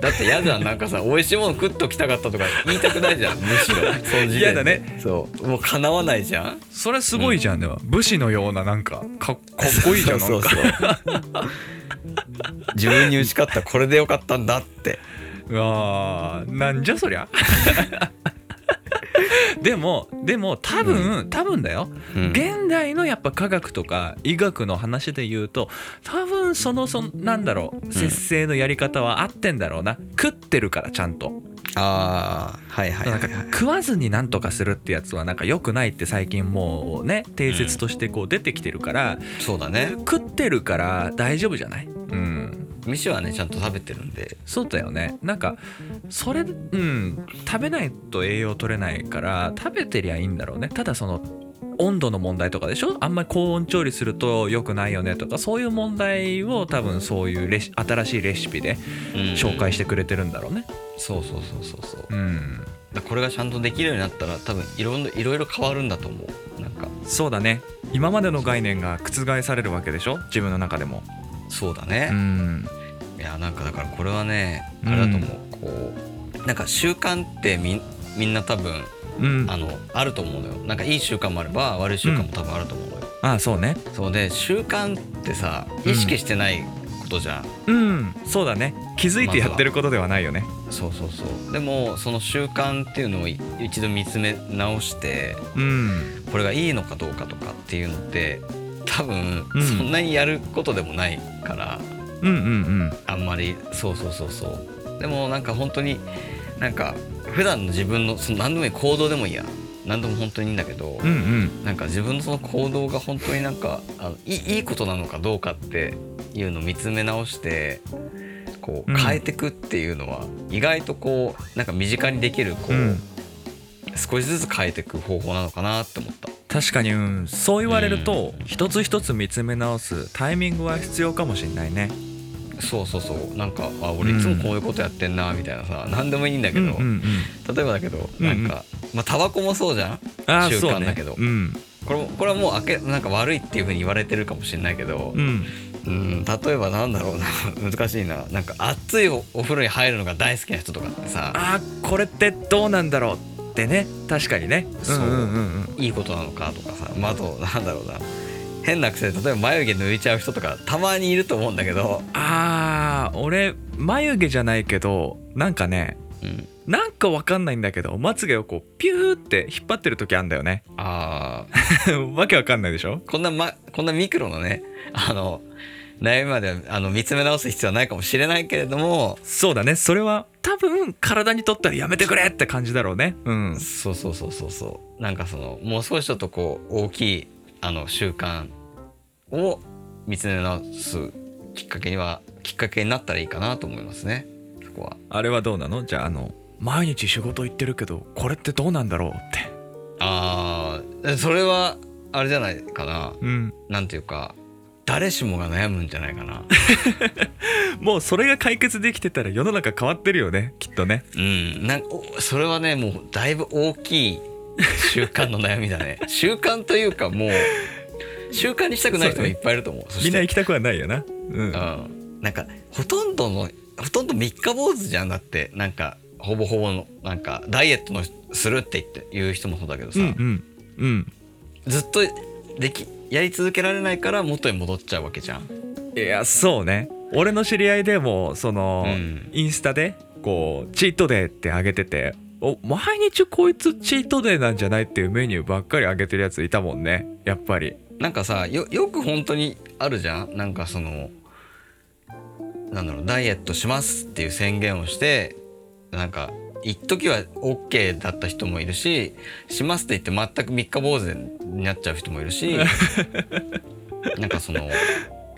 だって嫌じゃんなんかさ美味しいもの食っときたかったとか言いたくないじゃんむしろ嫌だね。そうもう叶わないじゃん。それすごいじゃん、うん、でも武士のようななんかかっこいいじゃんなんか自分に打ち勝ったこれでよかったんだって。あーなんじゃそりゃでもでも多分、うん、多分だよ、うん、現代のやっぱ科学とか医学の話で言うと多分そのそなんだろう節制のやり方は合ってんだろうな、うん、食ってるからちゃんと。あーはいはいはいはい、なんか食わずになんとかするってやつはなんか良くないって最近もうね定説としてこう出てきてるから、うん、そうだね食ってるから大丈夫じゃない。うん飯はねちゃんと食べてるんで。そうだよねなんかそれうん食べないと栄養取れないから食べてりゃいいんだろうね。ただその温度の問題とかでしょあんまり高温調理すると良くないよねとかそういう問題を多分そういうレシ新しいレシピで紹介してくれてるんだろうね、うん、そうそうそうそうそう、うん、だこれがちゃんとできるようになったら多分いろいろいろ変わるんだと思う。なんかそうだね今までの概念が覆されるわけでしょ自分の中でも。そうだね、うん、いやなんかだからこれはねあれだと思う、うん、こうなんか習慣って み, みんな多分、うん、あのあると思うのよ。なんかいい習慣もあれば悪い習慣も多分あると思うのよ、うん、ああそうね。そうで習慣ってさ意識してないことじゃん、うんうん、そうだね気づいてやってることではないよね、ま、そうそうそうでもその習慣っていうのを一度見つめ直して、うん、これがいいのかどうかとかっていうのって多分そんなにやることでもないから、うんうんうん、あんまりそうそうそうそうでもなんか本当になんか普段の自分のその何でもいい行動でもいいや何でも本当にいいんだけど、うんうん、なんか自分のその行動が本当になんかあの い, いいことなのかどうかっていうのを見つめ直してこう変えてくっていうのは意外とこうなんか身近にできるこう、うん、少しずつ変えてく方法なのかなって思った。確かに、うん、そう言われると、うん、一つ一つ見つめ直すタイミングは必要かもしれないね。そうそうそうなんかあ俺いつもこういうことやってんなみたいなさ、うん、何でもいいんだけど、うんうんうん、例えばだけどなんか、うんうん、まあタバコもそうじゃん習慣だけど、そうね、うん、これこれはもうあけなんか悪いっていう風に言われてるかもしれないけど、うんうん、例えばなんだろうな難しいななんか熱い お, お風呂に入るのが大好きな人とかってさあこれってどうなんだろうでね確かにねそう、うんうんうんうん、いいことなのかとかさ、まあ、あとなんだろうな変な癖で例えば眉毛抜いちゃう人とかたまにいると思うんだけどあー俺眉毛じゃないけどなんかね、うん、なんかわかんないんだけどまつげをこうピューって引っ張ってる時あるんだよね。あーわけわかんないでしょこんな、ま、こんなミクロのねあの悩みまであの見つめ直す必要はないかもしれないけれどもそうだねそれは多分体にとったらやめてくれって感じだろうね。うんそうそうそうそうそうなんかそのもう少しちょっとこう大きいあの習慣を見つめ直すきっかけにはきっかけになったらいいかなと思いますね。そこはあれはどうなのじゃああの毎日仕事行ってるけどこれってどうなんだろうってあーそれはあれじゃないかな、うん、なんていうか誰しもが悩むんじゃないかなもうそれが解決できてたら世の中変わってるよねきっとね。うんなんかそれはねもうだいぶ大きい習慣の悩みだね習慣というかもう習慣にしたくない人もいっぱいいると思う。そしてみんな行きたくはないよな、うんうん、なんかほとんどのほとんど三日坊主じゃんだってなんかほぼほぼのなんかダイエットのするって言っていう人もそうだけどさ、うんうんうん、ずっとできやり続けられないから元に戻っちゃうわけじゃん。いやそうね俺の知り合いでもその、うん、インスタでこうチートデーって上げててお毎日こいつチートデーなんじゃないっていうメニューばっかり上げてるやついたもんね。やっぱりなんかさ よ, よく本当にあるじゃんなんかそのなんだろうダイエットしますっていう宣言をしてなんか一時は OK だった人もいるししますって言って全く三日坊主になっちゃう人もいるしなんかその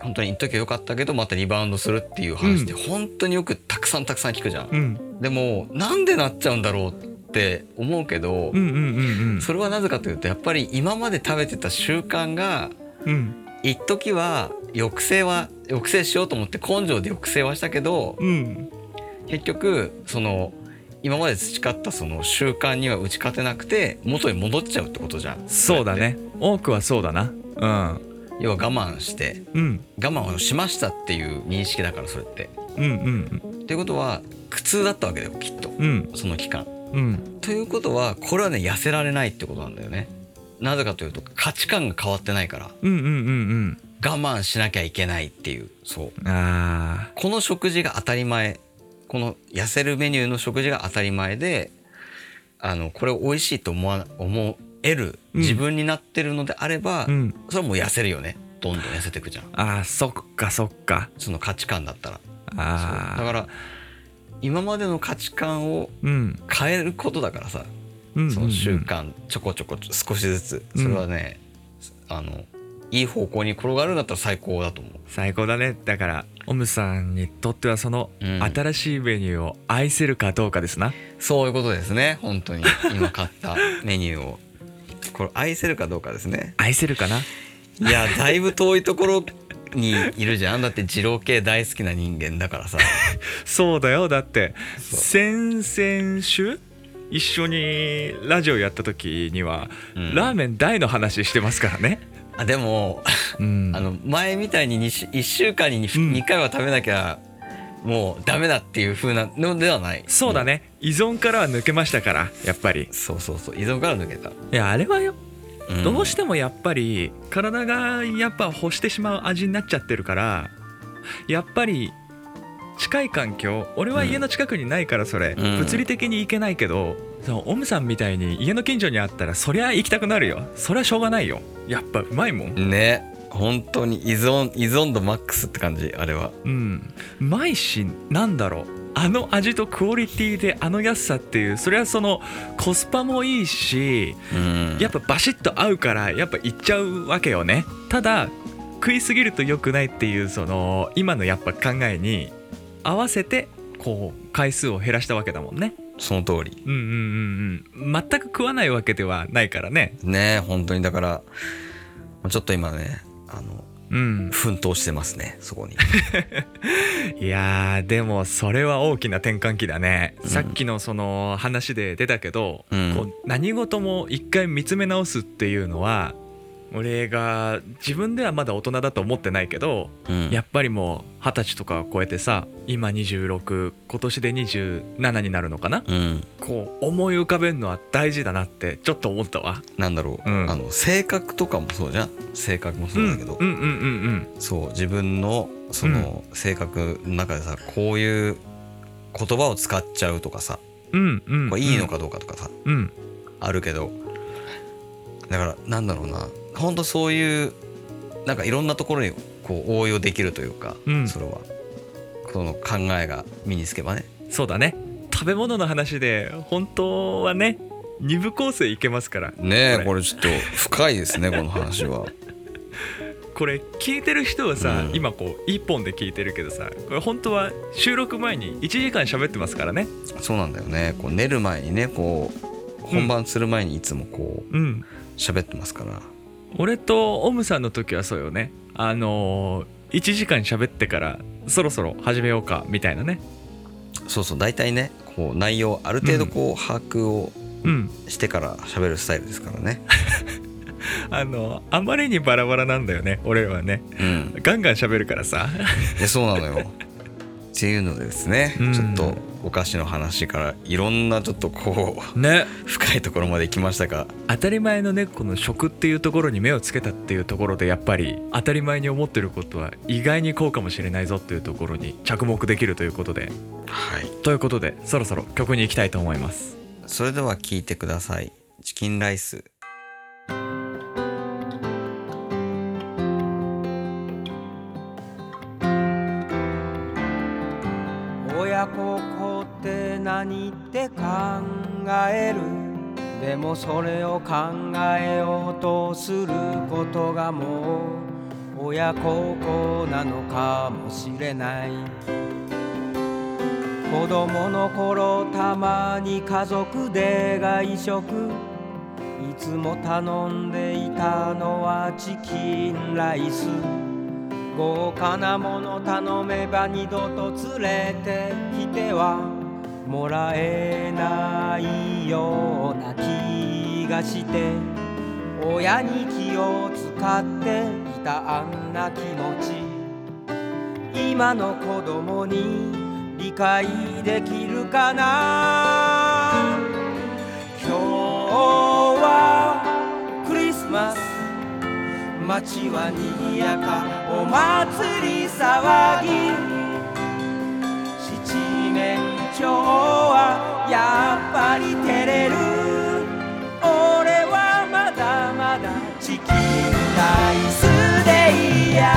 本当に一時は良かったけどまたリバウンドするっていう話って本当によくたくさんたくさん聞くじゃん、うん、でもなんでなっちゃうんだろうって思うけど、うんうんうんうん、それはなぜかというとやっぱり今まで食べてた習慣が、うん、一時は抑制は抑制しようと思って根性で抑制はしたけど、うん、結局その今まで培ったその習慣には打ち勝てなくて元に戻っちゃうってことじゃん。そうだね、多くはそうだな。うん、要は我慢して、うん、我慢をしましたっていう認識だから、それって、うんうんうん、っていうことは苦痛だったわけだよきっと、うん、その期間、うん、ということはこれはね痩せられないってことなんだよね。なぜかというと価値観が変わってないから、うんうんうんうん、我慢しなきゃいけないっていう、そう、あー、この食事が当たり前、この痩せるメニューの食事が当たり前で、あのこれを美味しいと思わ、思う得る自分になってるのであれば、うん、それはもう痩せるよね。どんどん痩せていくじゃん。あー、そっかそっか。その価値観だったら、あ、だから今までの価値観を変えることだからさ、うん、その習慣ちょこちょこ少しずつ、それはね、うん、あのいい方向に転がるんだったら最高だと思う。最高だね。だからオムさんにとってはその新しいメニューを愛せるかどうかですな、うん、そういうことですね。本当に今買ったメニューをこれ愛せるかどうかですね。愛せるかな。いやだいぶ遠いところにいるじゃん。だって二郎系大好きな人間だからさそうだよ。だって先々週一緒にラジオやった時には、うん、ラーメン大の話してますからね。あ、でも、うん、あの前みたいにいっしゅうかんに に,、うん、にかいは食べなきゃもうダメだっていう風なのではない。そうだね、うん、依存からは抜けましたから。やっぱりそうそうそう、依存から抜けた。いやあれはよ、うん、どうしてもやっぱり体がやっぱ欲してしまう味になっちゃってるから、やっぱり近い環境、俺は家の近くにないからそれ、うん、物理的に行けないけど、オムさんみたいに家の近所にあったらそりゃ行きたくなるよ。そりゃしょうがないよ、やっぱうまいもんね。本当に依存依存度マックスって感じ、あれは。うん、うまいし、なんだろう、あの味とクオリティであの安さっていう、それはそのコスパもいいし、うん、やっぱバシッと合うからやっぱいっちゃうわけよね。ただ食いすぎると良くないっていう、その今のやっぱ考えに合わせてこう回数を減らしたわけだもんね。その通り、うんうんうんうん、全く食わないわけではないからね。ねえ、本当に。だからちょっと今ね、あの、うん、奮闘してますね、そこにいやでもそれは大きな転換期だね、うん、さっきのその話で出たけど、うん、こう何事も一回見つめ直すっていうのは、俺が自分ではまだ大人だと思ってないけど、うん、やっぱりもう二十歳とか超えてさ、今にじゅうろく、今年でにじゅうななになるのかな、うん、こう思い浮かべるのは大事だなってちょっと思ったわ。なんだろう、うん、あの性格とかもそうじゃん。性格もそうだけど、うんうんうんうん、そう自分のその性格の中でさ、うん、こういう言葉を使っちゃうとかさ、うんうんうん、これいいのかどうかとかさ、うん、あるけど、だからなんだろうな、本当そういうなんかいろんなところにこう応用できるというか、うん、それはこの考えが身につけばね。そうだね、食べ物の話で本当はね二部構成いけますからね。えこれ、 これちょっと深いですねこの話はこれ聞いてる人はさ、うん、今こう一本で聞いてるけどさ、これ本当は収録前にいちじかん喋ってますからね。そうなんだよね、こう寝る前にね、こう本番する前にいつもこう喋ってますから、うんうん。俺とオムさんの時はそうよね、あのー、いちじかん喋ってからそろそろ始めようかみたいなね。そうそう、大体ねこう内容ある程度こう、うん、把握をしてから喋るスタイルですからねあのあまりにバラバラなんだよね俺はね、うん、ガンガン喋るからさそうなのよっていうのでですね、うん、ちょっとお菓子の話からいろんなちょっとこう、ね、深いところまで行きましたが、当たり前のねこの食っていうところに目をつけたっていうところで、やっぱり当たり前に思ってることは意外にこうかもしれないぞっていうところに着目できるということで、はい、ということでそろそろ曲に行きたいと思います。それでは聴いてください、チキンライス。何って考える、でもそれを考えようとすることがもう親孝行なのかもしれない。子供の頃たまに家族で外食、いつも頼んでいたのはチキンライス。豪華なもの頼めば二度と連れてきてはもらえないような気がして、親に気を使っていたあんな気持ち、今の子供に理解できるかな。今日はクリスマス、街は賑やか、お祭り騒ぎ、七面鳥はやっぱり照れる。俺はまだまだチキンライスでいいや。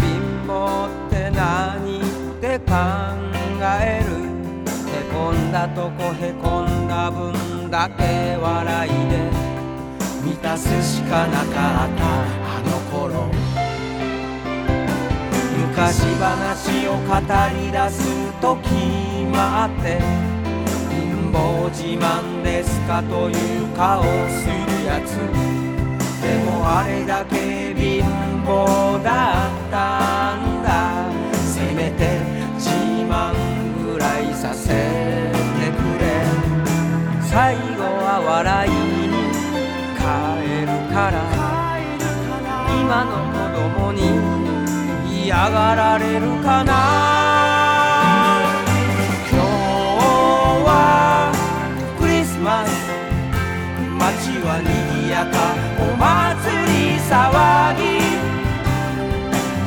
貧乏って何って考える。へこんだとこへこんだ分だけ笑いで満たすしかなかったあの頃、昔話を語り出すと決まって、貧乏自慢ですかという顔するやつ。でもあれだけ貧乏だったんだ、せめて自慢ぐらいさせてくれ。最後は笑いに帰るから、今の子供に嫌がられるかな。今日はクリスマス、街は賑やか、お祭り騒ぎ、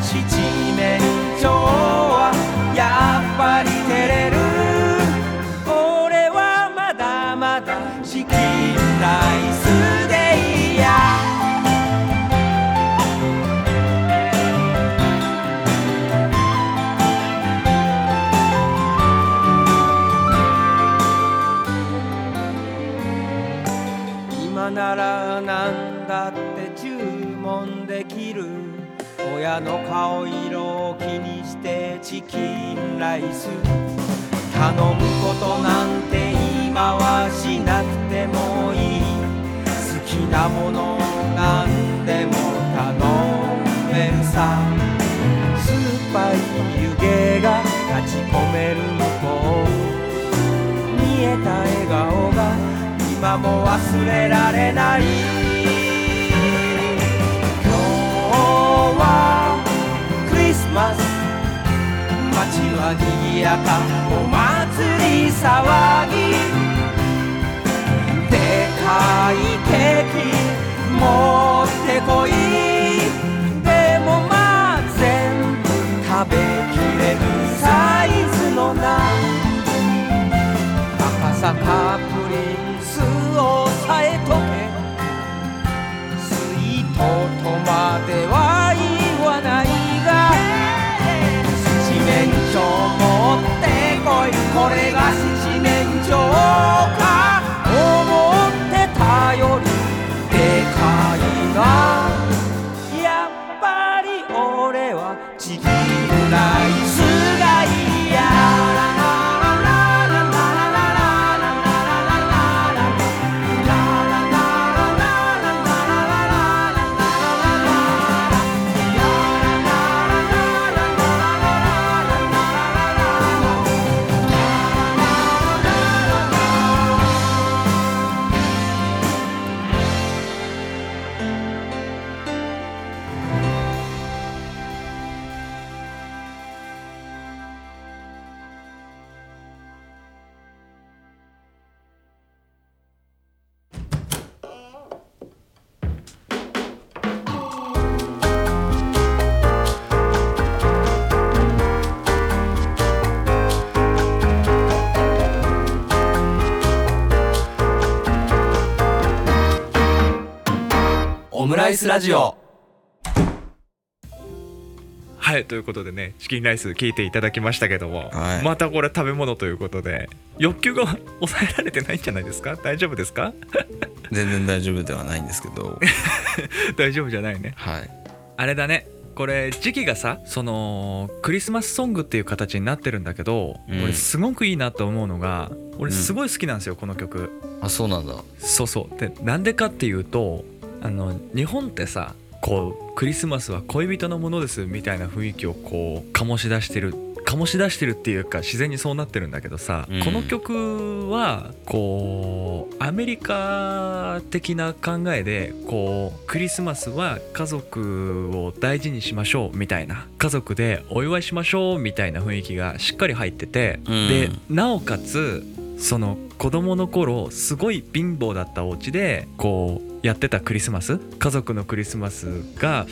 七面鳥はやっぱり照れる。俺はまだまだチキンライス。ならなんだって注文できる。親の顔色を気にしてチキンライス、頼むことなんて今はしなくてもいい。好きなものなんでも頼めるさ。酸っぱい湯気が立ち込める向こう、見えた笑顔が今も忘れられない。今日はクリスマス、街は賑やか、お祭り騒ぎ、でかいケーキ持ってこい。でもまあ全部食べきれるサイズのな、赤坂プリンさえとけ、スイートとまでは言わないが、七面鳥持ってこい、これが七面鳥か。思ってたよりでかいな、やっぱり俺はチキンライスがいいや。オムライスラジオ。はい、ということでね、チキンライス聞いていただきましたけども、はい、またこれ食べ物ということで欲求が抑えられてないんじゃないですか。大丈夫ですか？全然大丈夫ではないんですけど大丈夫じゃないね、はい、あれだね、これ時期がさ、そのクリスマスソングっていう形になってるんだけど、うん、俺すごくいいなと思うのが、俺すごい好きなんですよ、うん、この曲。あ、そうなんだ。そうそう。で、なんでかっていうと、あの日本ってさ、こうクリスマスは恋人のものですみたいな雰囲気をこう醸し出してる醸し出してるっていうか自然にそうなってるんだけどさ、うん、この曲はこうアメリカ的な考えでこうクリスマスは家族を大事にしましょうみたいな、家族でお祝いしましょうみたいな雰囲気がしっかり入ってて、うん、でなおかつその子供の頃すごい貧乏だったお家でこうやってたクリスマス、家族のクリスマスが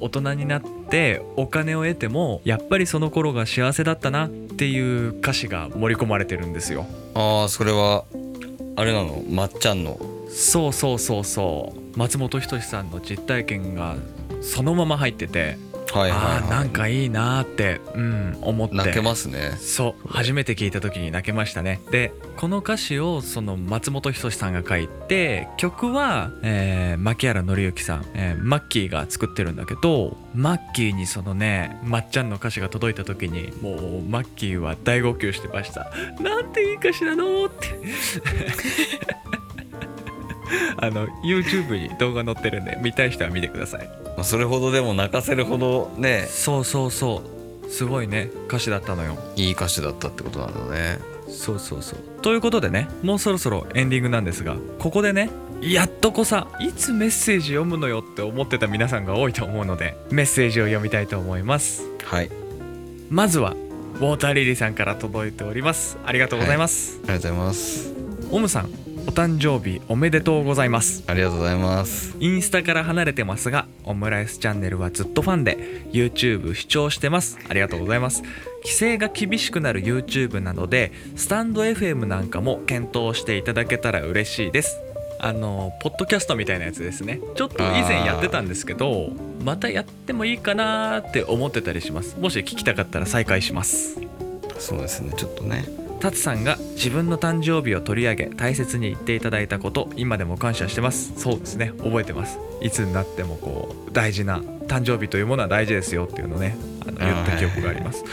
大人になってお金を得てもやっぱりその頃が幸せだったなっていう歌詞が盛り込まれてるんですよ。ああ、それはあれなの、まっちゃんの。そうそうそうそう。松本人志さんの実体験がそのまま入ってて、はいはいはい、ああなんかいいなって、うん、思って。泣けますね。そう、初めて聞いた時に泣けましたね。で、この歌詞をその松本人志さんが書いて、曲は、えー、牧原紀之さん、えー、マッキーが作ってるんだけど、マッキーにそのねまっちゃんの歌詞が届いた時にもうマッキーは大号泣してました。なんていい歌詞なのってあの YouTube に動画載ってるんで見たい人は見てください。まあ、それほどでも泣かせるほどね、そうそうそうすごいね歌詞だったのよ。いい歌詞だったってことなんだね。そうそうそう。ということでね、もうそろそろエンディングなんですが、ここでねやっとこさいつメッセージ読むのよって思ってた皆さんが多いと思うのでメッセージを読みたいと思います。はい、まずはウォーターリリーさんから届いております。ありがとうございます、はい、ありがとうございます。オムさんお誕生日おめでとうございます。ありがとうございます。インスタから離れてますがオムライスチャンネルはずっとファンで YouTube 視聴してます。ありがとうございます。規制が厳しくなる YouTube なのでスタンド エフエム なんかも検討していただけたら嬉しいです。あのポッドキャストみたいなやつですね。ちょっと以前やってたんですけどまたやってもいいかなって思ってたりします。もし聞きたかったら再開します。そうですね、ちょっとねタツさんが自分の誕生日を取り上げ大切に言っていただいたこと今でも感謝してます。そうですね、覚えてます。いつになってもこう大事な誕生日というものは大事ですよっていうのをねあの言った記憶があります。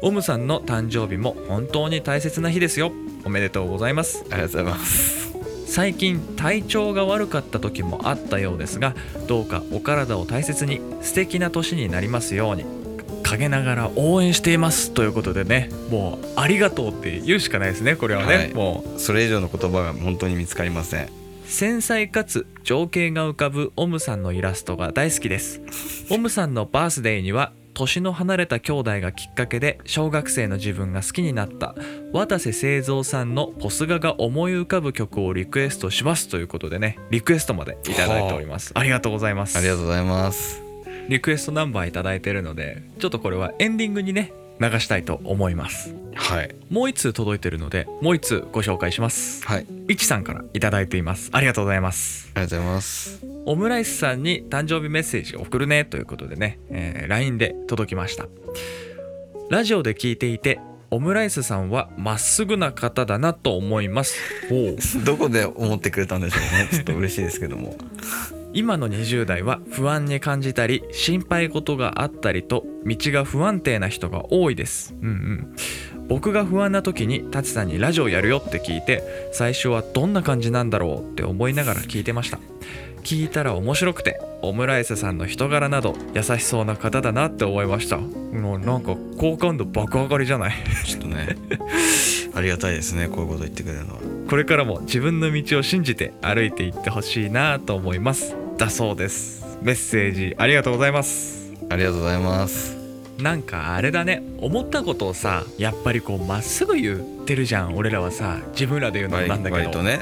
オムさんの誕生日も本当に大切な日ですよ。おめでとうございます。ありがとうございます。最近体調が悪かった時もあったようですがどうかお体を大切に素敵な年になりますように。陰ながら応援していますということでね、もうありがとうって言うしかないですねこれはね、はい、もうそれ以上の言葉が本当に見つかりません。繊細かつ情景が浮かぶオムさんのイラストが大好きです。オムさんのバースデーには年の離れた兄弟がきっかけで小学生の自分が好きになった渡瀬製造さんのポスガが思い浮かぶ曲をリクエストしますということでね、リクエストまでいただいております。ありがとうございます。ありがとうございます。リクエストナンバーいただいてるのでちょっとこれはエンディングにね流したいと思います。はい、もう一通届いてるのでもう一通ご紹介します。はい、いちさんからいただいています。ありがとうございます。ありがとうございます。オムライスさんに誕生日メッセージ送るねということでね、えー、ライン で届きました。ラジオで聞いていてオムライスさんはまっすぐな方だなと思います。おどこで思ってくれたんでしょうね。ちょっと嬉しいですけども今のにじゅう代は不安に感じたり心配事があったりと道が不安定な人が多いです、うんうん、僕が不安な時にタツさんにラジオやるよって聞いて最初はどんな感じなんだろうって思いながら聞いてました。聞いたら面白くてオムライスさんの人柄など優しそうな方だなって思いました。もうなんか好感度爆上がりじゃないちょっとねありがたいですねこういうこと言ってくれるのは。これからも自分の道を信じて歩いていってほしいなと思いますだそうです。メッセージありがとうございます。ありがとうございます。なんかあれだね、思ったことをさやっぱりこうまっすぐ言ってるじゃん俺らはさ、自分らで言うのもなんだけど割とね、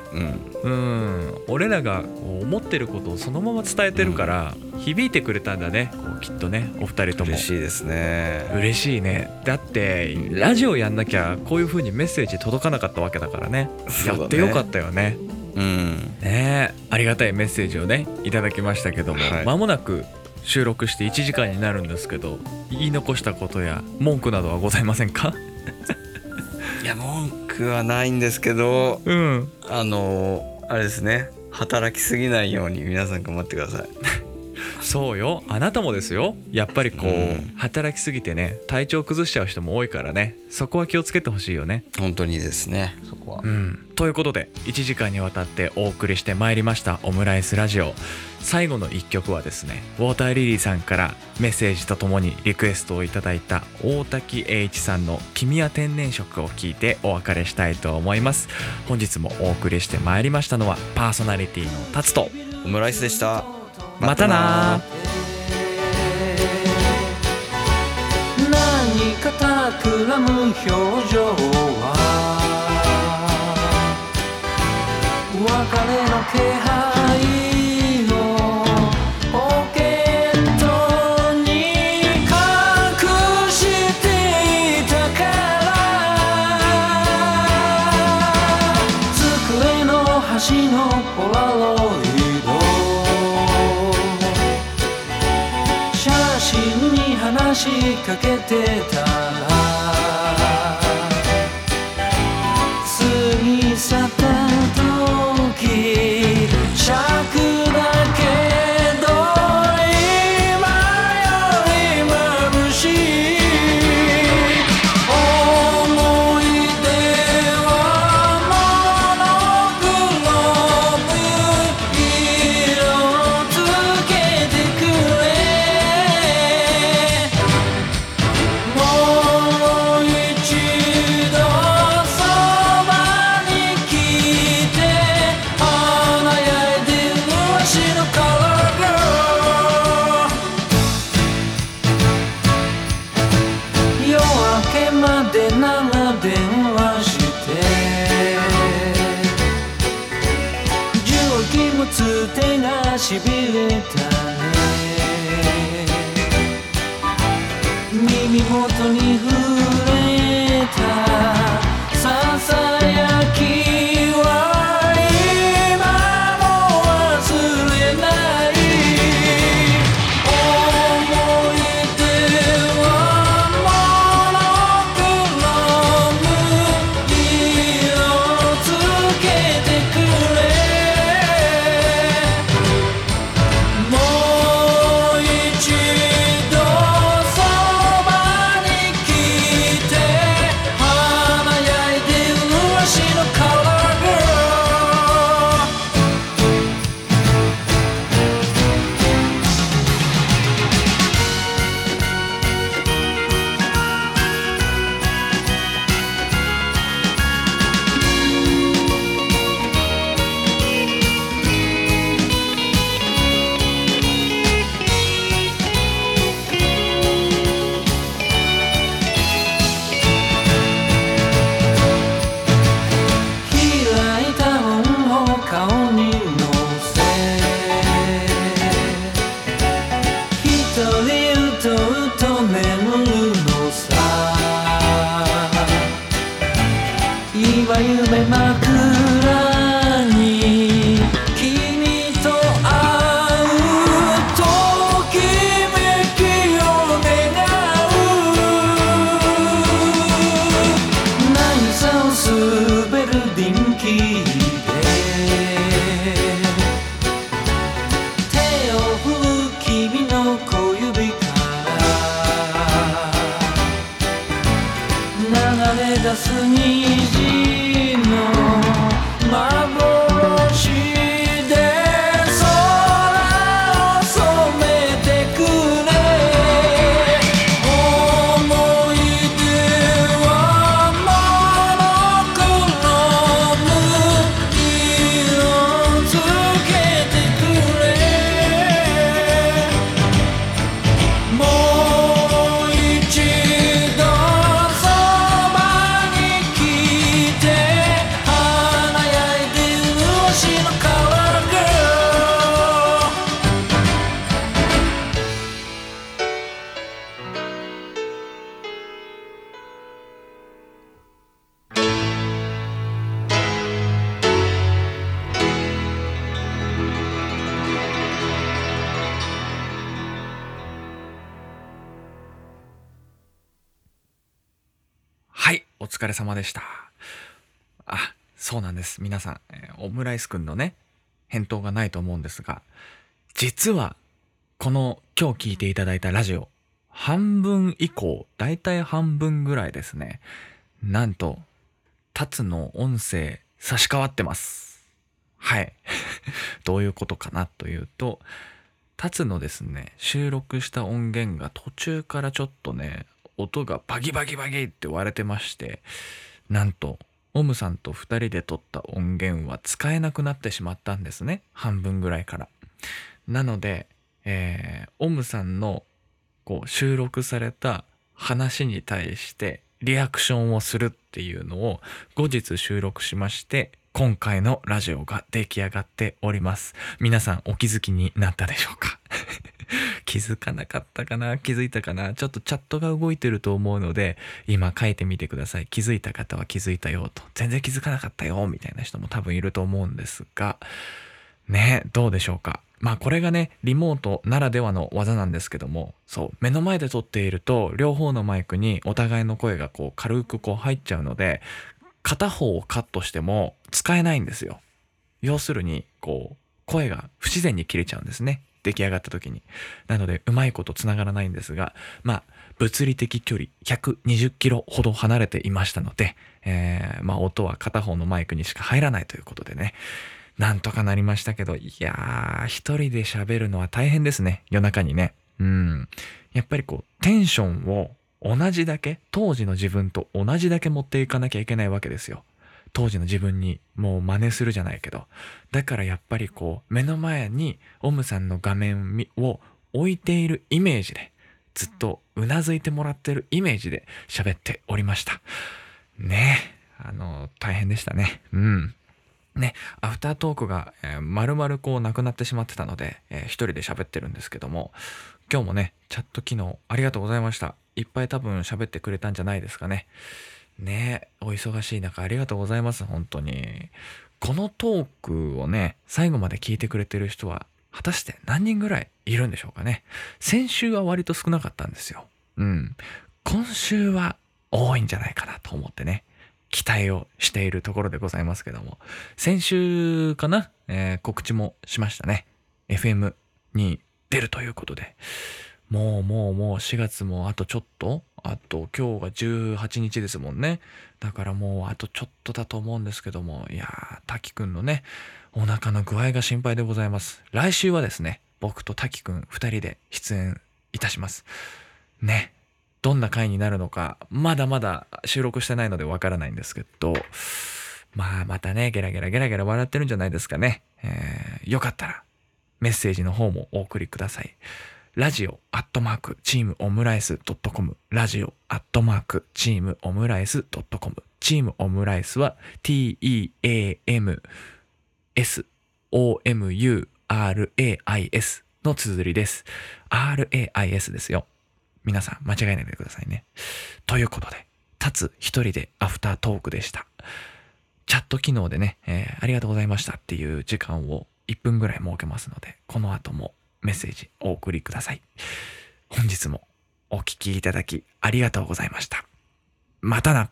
うん、うん俺らが思ってることをそのまま伝えてるから、うん、響いてくれたんだねこうきっとねお二人とも。嬉しいですね。嬉しいね。だってラジオやんなきゃこういう風にメッセージ届かなかったわけだからね、やってよかったよね。うんね、ありがたいメッセージをねいただきましたけども、はい、間もなく収録していちじかんになるんですけど言い残したことや文句などはございませんか？いや文句はないんですけど、うん、あのあれですね、働きすぎないように皆さん頑張ってくださいそうよ、あなたもですよ。やっぱりこう、うん、働きすぎてね、体調崩しちゃう人も多いからね、そこは気をつけてほしいよね。本当にですね、そこは、うん、ということでいちじかんにわたってお送りしてまいりましたオムライスラジオ、最後のいっきょくはですね、ウォーターリリーさんからメッセージとともにリクエストをいただいた大滝栄一さんの君は天然色を聞いてお別れしたいと思います。本日もお送りしてまいりましたのはパーソナリティのタツとオムライスでした。またな。何かたくらむ表情は別れの気配「かけてたら過ぎ去った時」「尺だけど今より眩しい」「思い出はモノクロ色つけてくれ」手がしびれたね、耳元に触れたささやきは今も忘れない、思い出はモノクロ色つけてくれ、夢枕に君と会うときめきを願う、渚を滑る電気で手を振る君の小指から流れ出す虹お疲れ様でした。あ、そうなんです。皆さん、オムライスくんのね返答がないと思うんですが、実はこの今日聞いていただいたラジオ半分以降、だいたい半分ぐらいですね、なんとタツの音声差し替わってます。はいどういうことかなというと、タツのですね収録した音源が途中からちょっとね音がバギバギバギって割れてまして、なんとオムさんとふたりで撮った音源は使えなくなってしまったんですね、半分ぐらいから。なので、えー、オムさんのこう収録された話に対してリアクションをするっていうのを後日収録しまして、今回のラジオが出来上がっております。皆さんお気づきになったでしょうか気づかなかったかな、気づいたかな。ちょっとチャットが動いてると思うので今書いてみてください。気づいた方は気づいたよと、全然気づかなかったよみたいな人も多分いると思うんですがね、どうでしょうか。まあこれがねリモートならではの技なんですけども、そう目の前で撮っていると両方のマイクにお互いの声がこう軽くこう入っちゃうので、片方をカットしても使えないんですよ。要するにこう声が不自然に切れちゃうんですね、出来上がった時に。なのでうまいことつながらないんですが、まあ物理的距離ひゃくにじゅっキロほど離れていましたので、えー、まあ音は片方のマイクにしか入らないということでね、なんとかなりましたけど、いやー一人で喋るのは大変ですね、夜中にね。うん、やっぱりこうテンションを同じだけ、当時の自分と同じだけ持っていかなきゃいけないわけですよ。当時の自分にもう真似するじゃないけど、だからやっぱりこう目の前にオムさんの画面を置いているイメージで、ずっとうなずいてもらってるイメージで喋っておりましたね。あの大変でしたね。うんね、アフタートークが、えー、丸々こうなくなってしまってたので、えー、一人で喋ってるんですけども、今日もねチャット機能ありがとうございました。いっぱい多分喋ってくれたんじゃないですかね。ねえ、お忙しい中ありがとうございます。本当にこのトークをね最後まで聞いてくれてる人は果たして何人ぐらいいるんでしょうかね。先週は割と少なかったんですよ。うん、今週は多いんじゃないかなと思ってね期待をしているところでございますけども、先週かな、えー、告知もしましたね。 エフエム に出るということで、もうもうもうしがつもあとちょっと、あと今日がじゅうはちにちですもんね。だからもうあとちょっとだと思うんですけども、いやー滝くんのねお腹の具合が心配でございます。来週はですね僕と滝くんふたりで出演いたしますね。どんな回になるのかまだまだ収録してないのでわからないんですけど、まあまたねゲラゲラゲラゲラ笑ってるんじゃないですかね。えー、よかったらメッセージの方もお送りください。ラジオアットマークチームオムライス .com、 ラジオアットマークチームオムライス .com、 チームオムライスは ティーイーエーエムエスオーエムユーアールエーアイエス の綴りです。 アールエーアイエス ですよ。皆さん間違えないでくださいね。ということで、タツ一人でアフタートークでした。チャット機能でね、えー、ありがとうございましたっていう時間をいっぷんぐらい設けますので、この後もメッセージお送りください。本日もお聞きいただきありがとうございました。またな。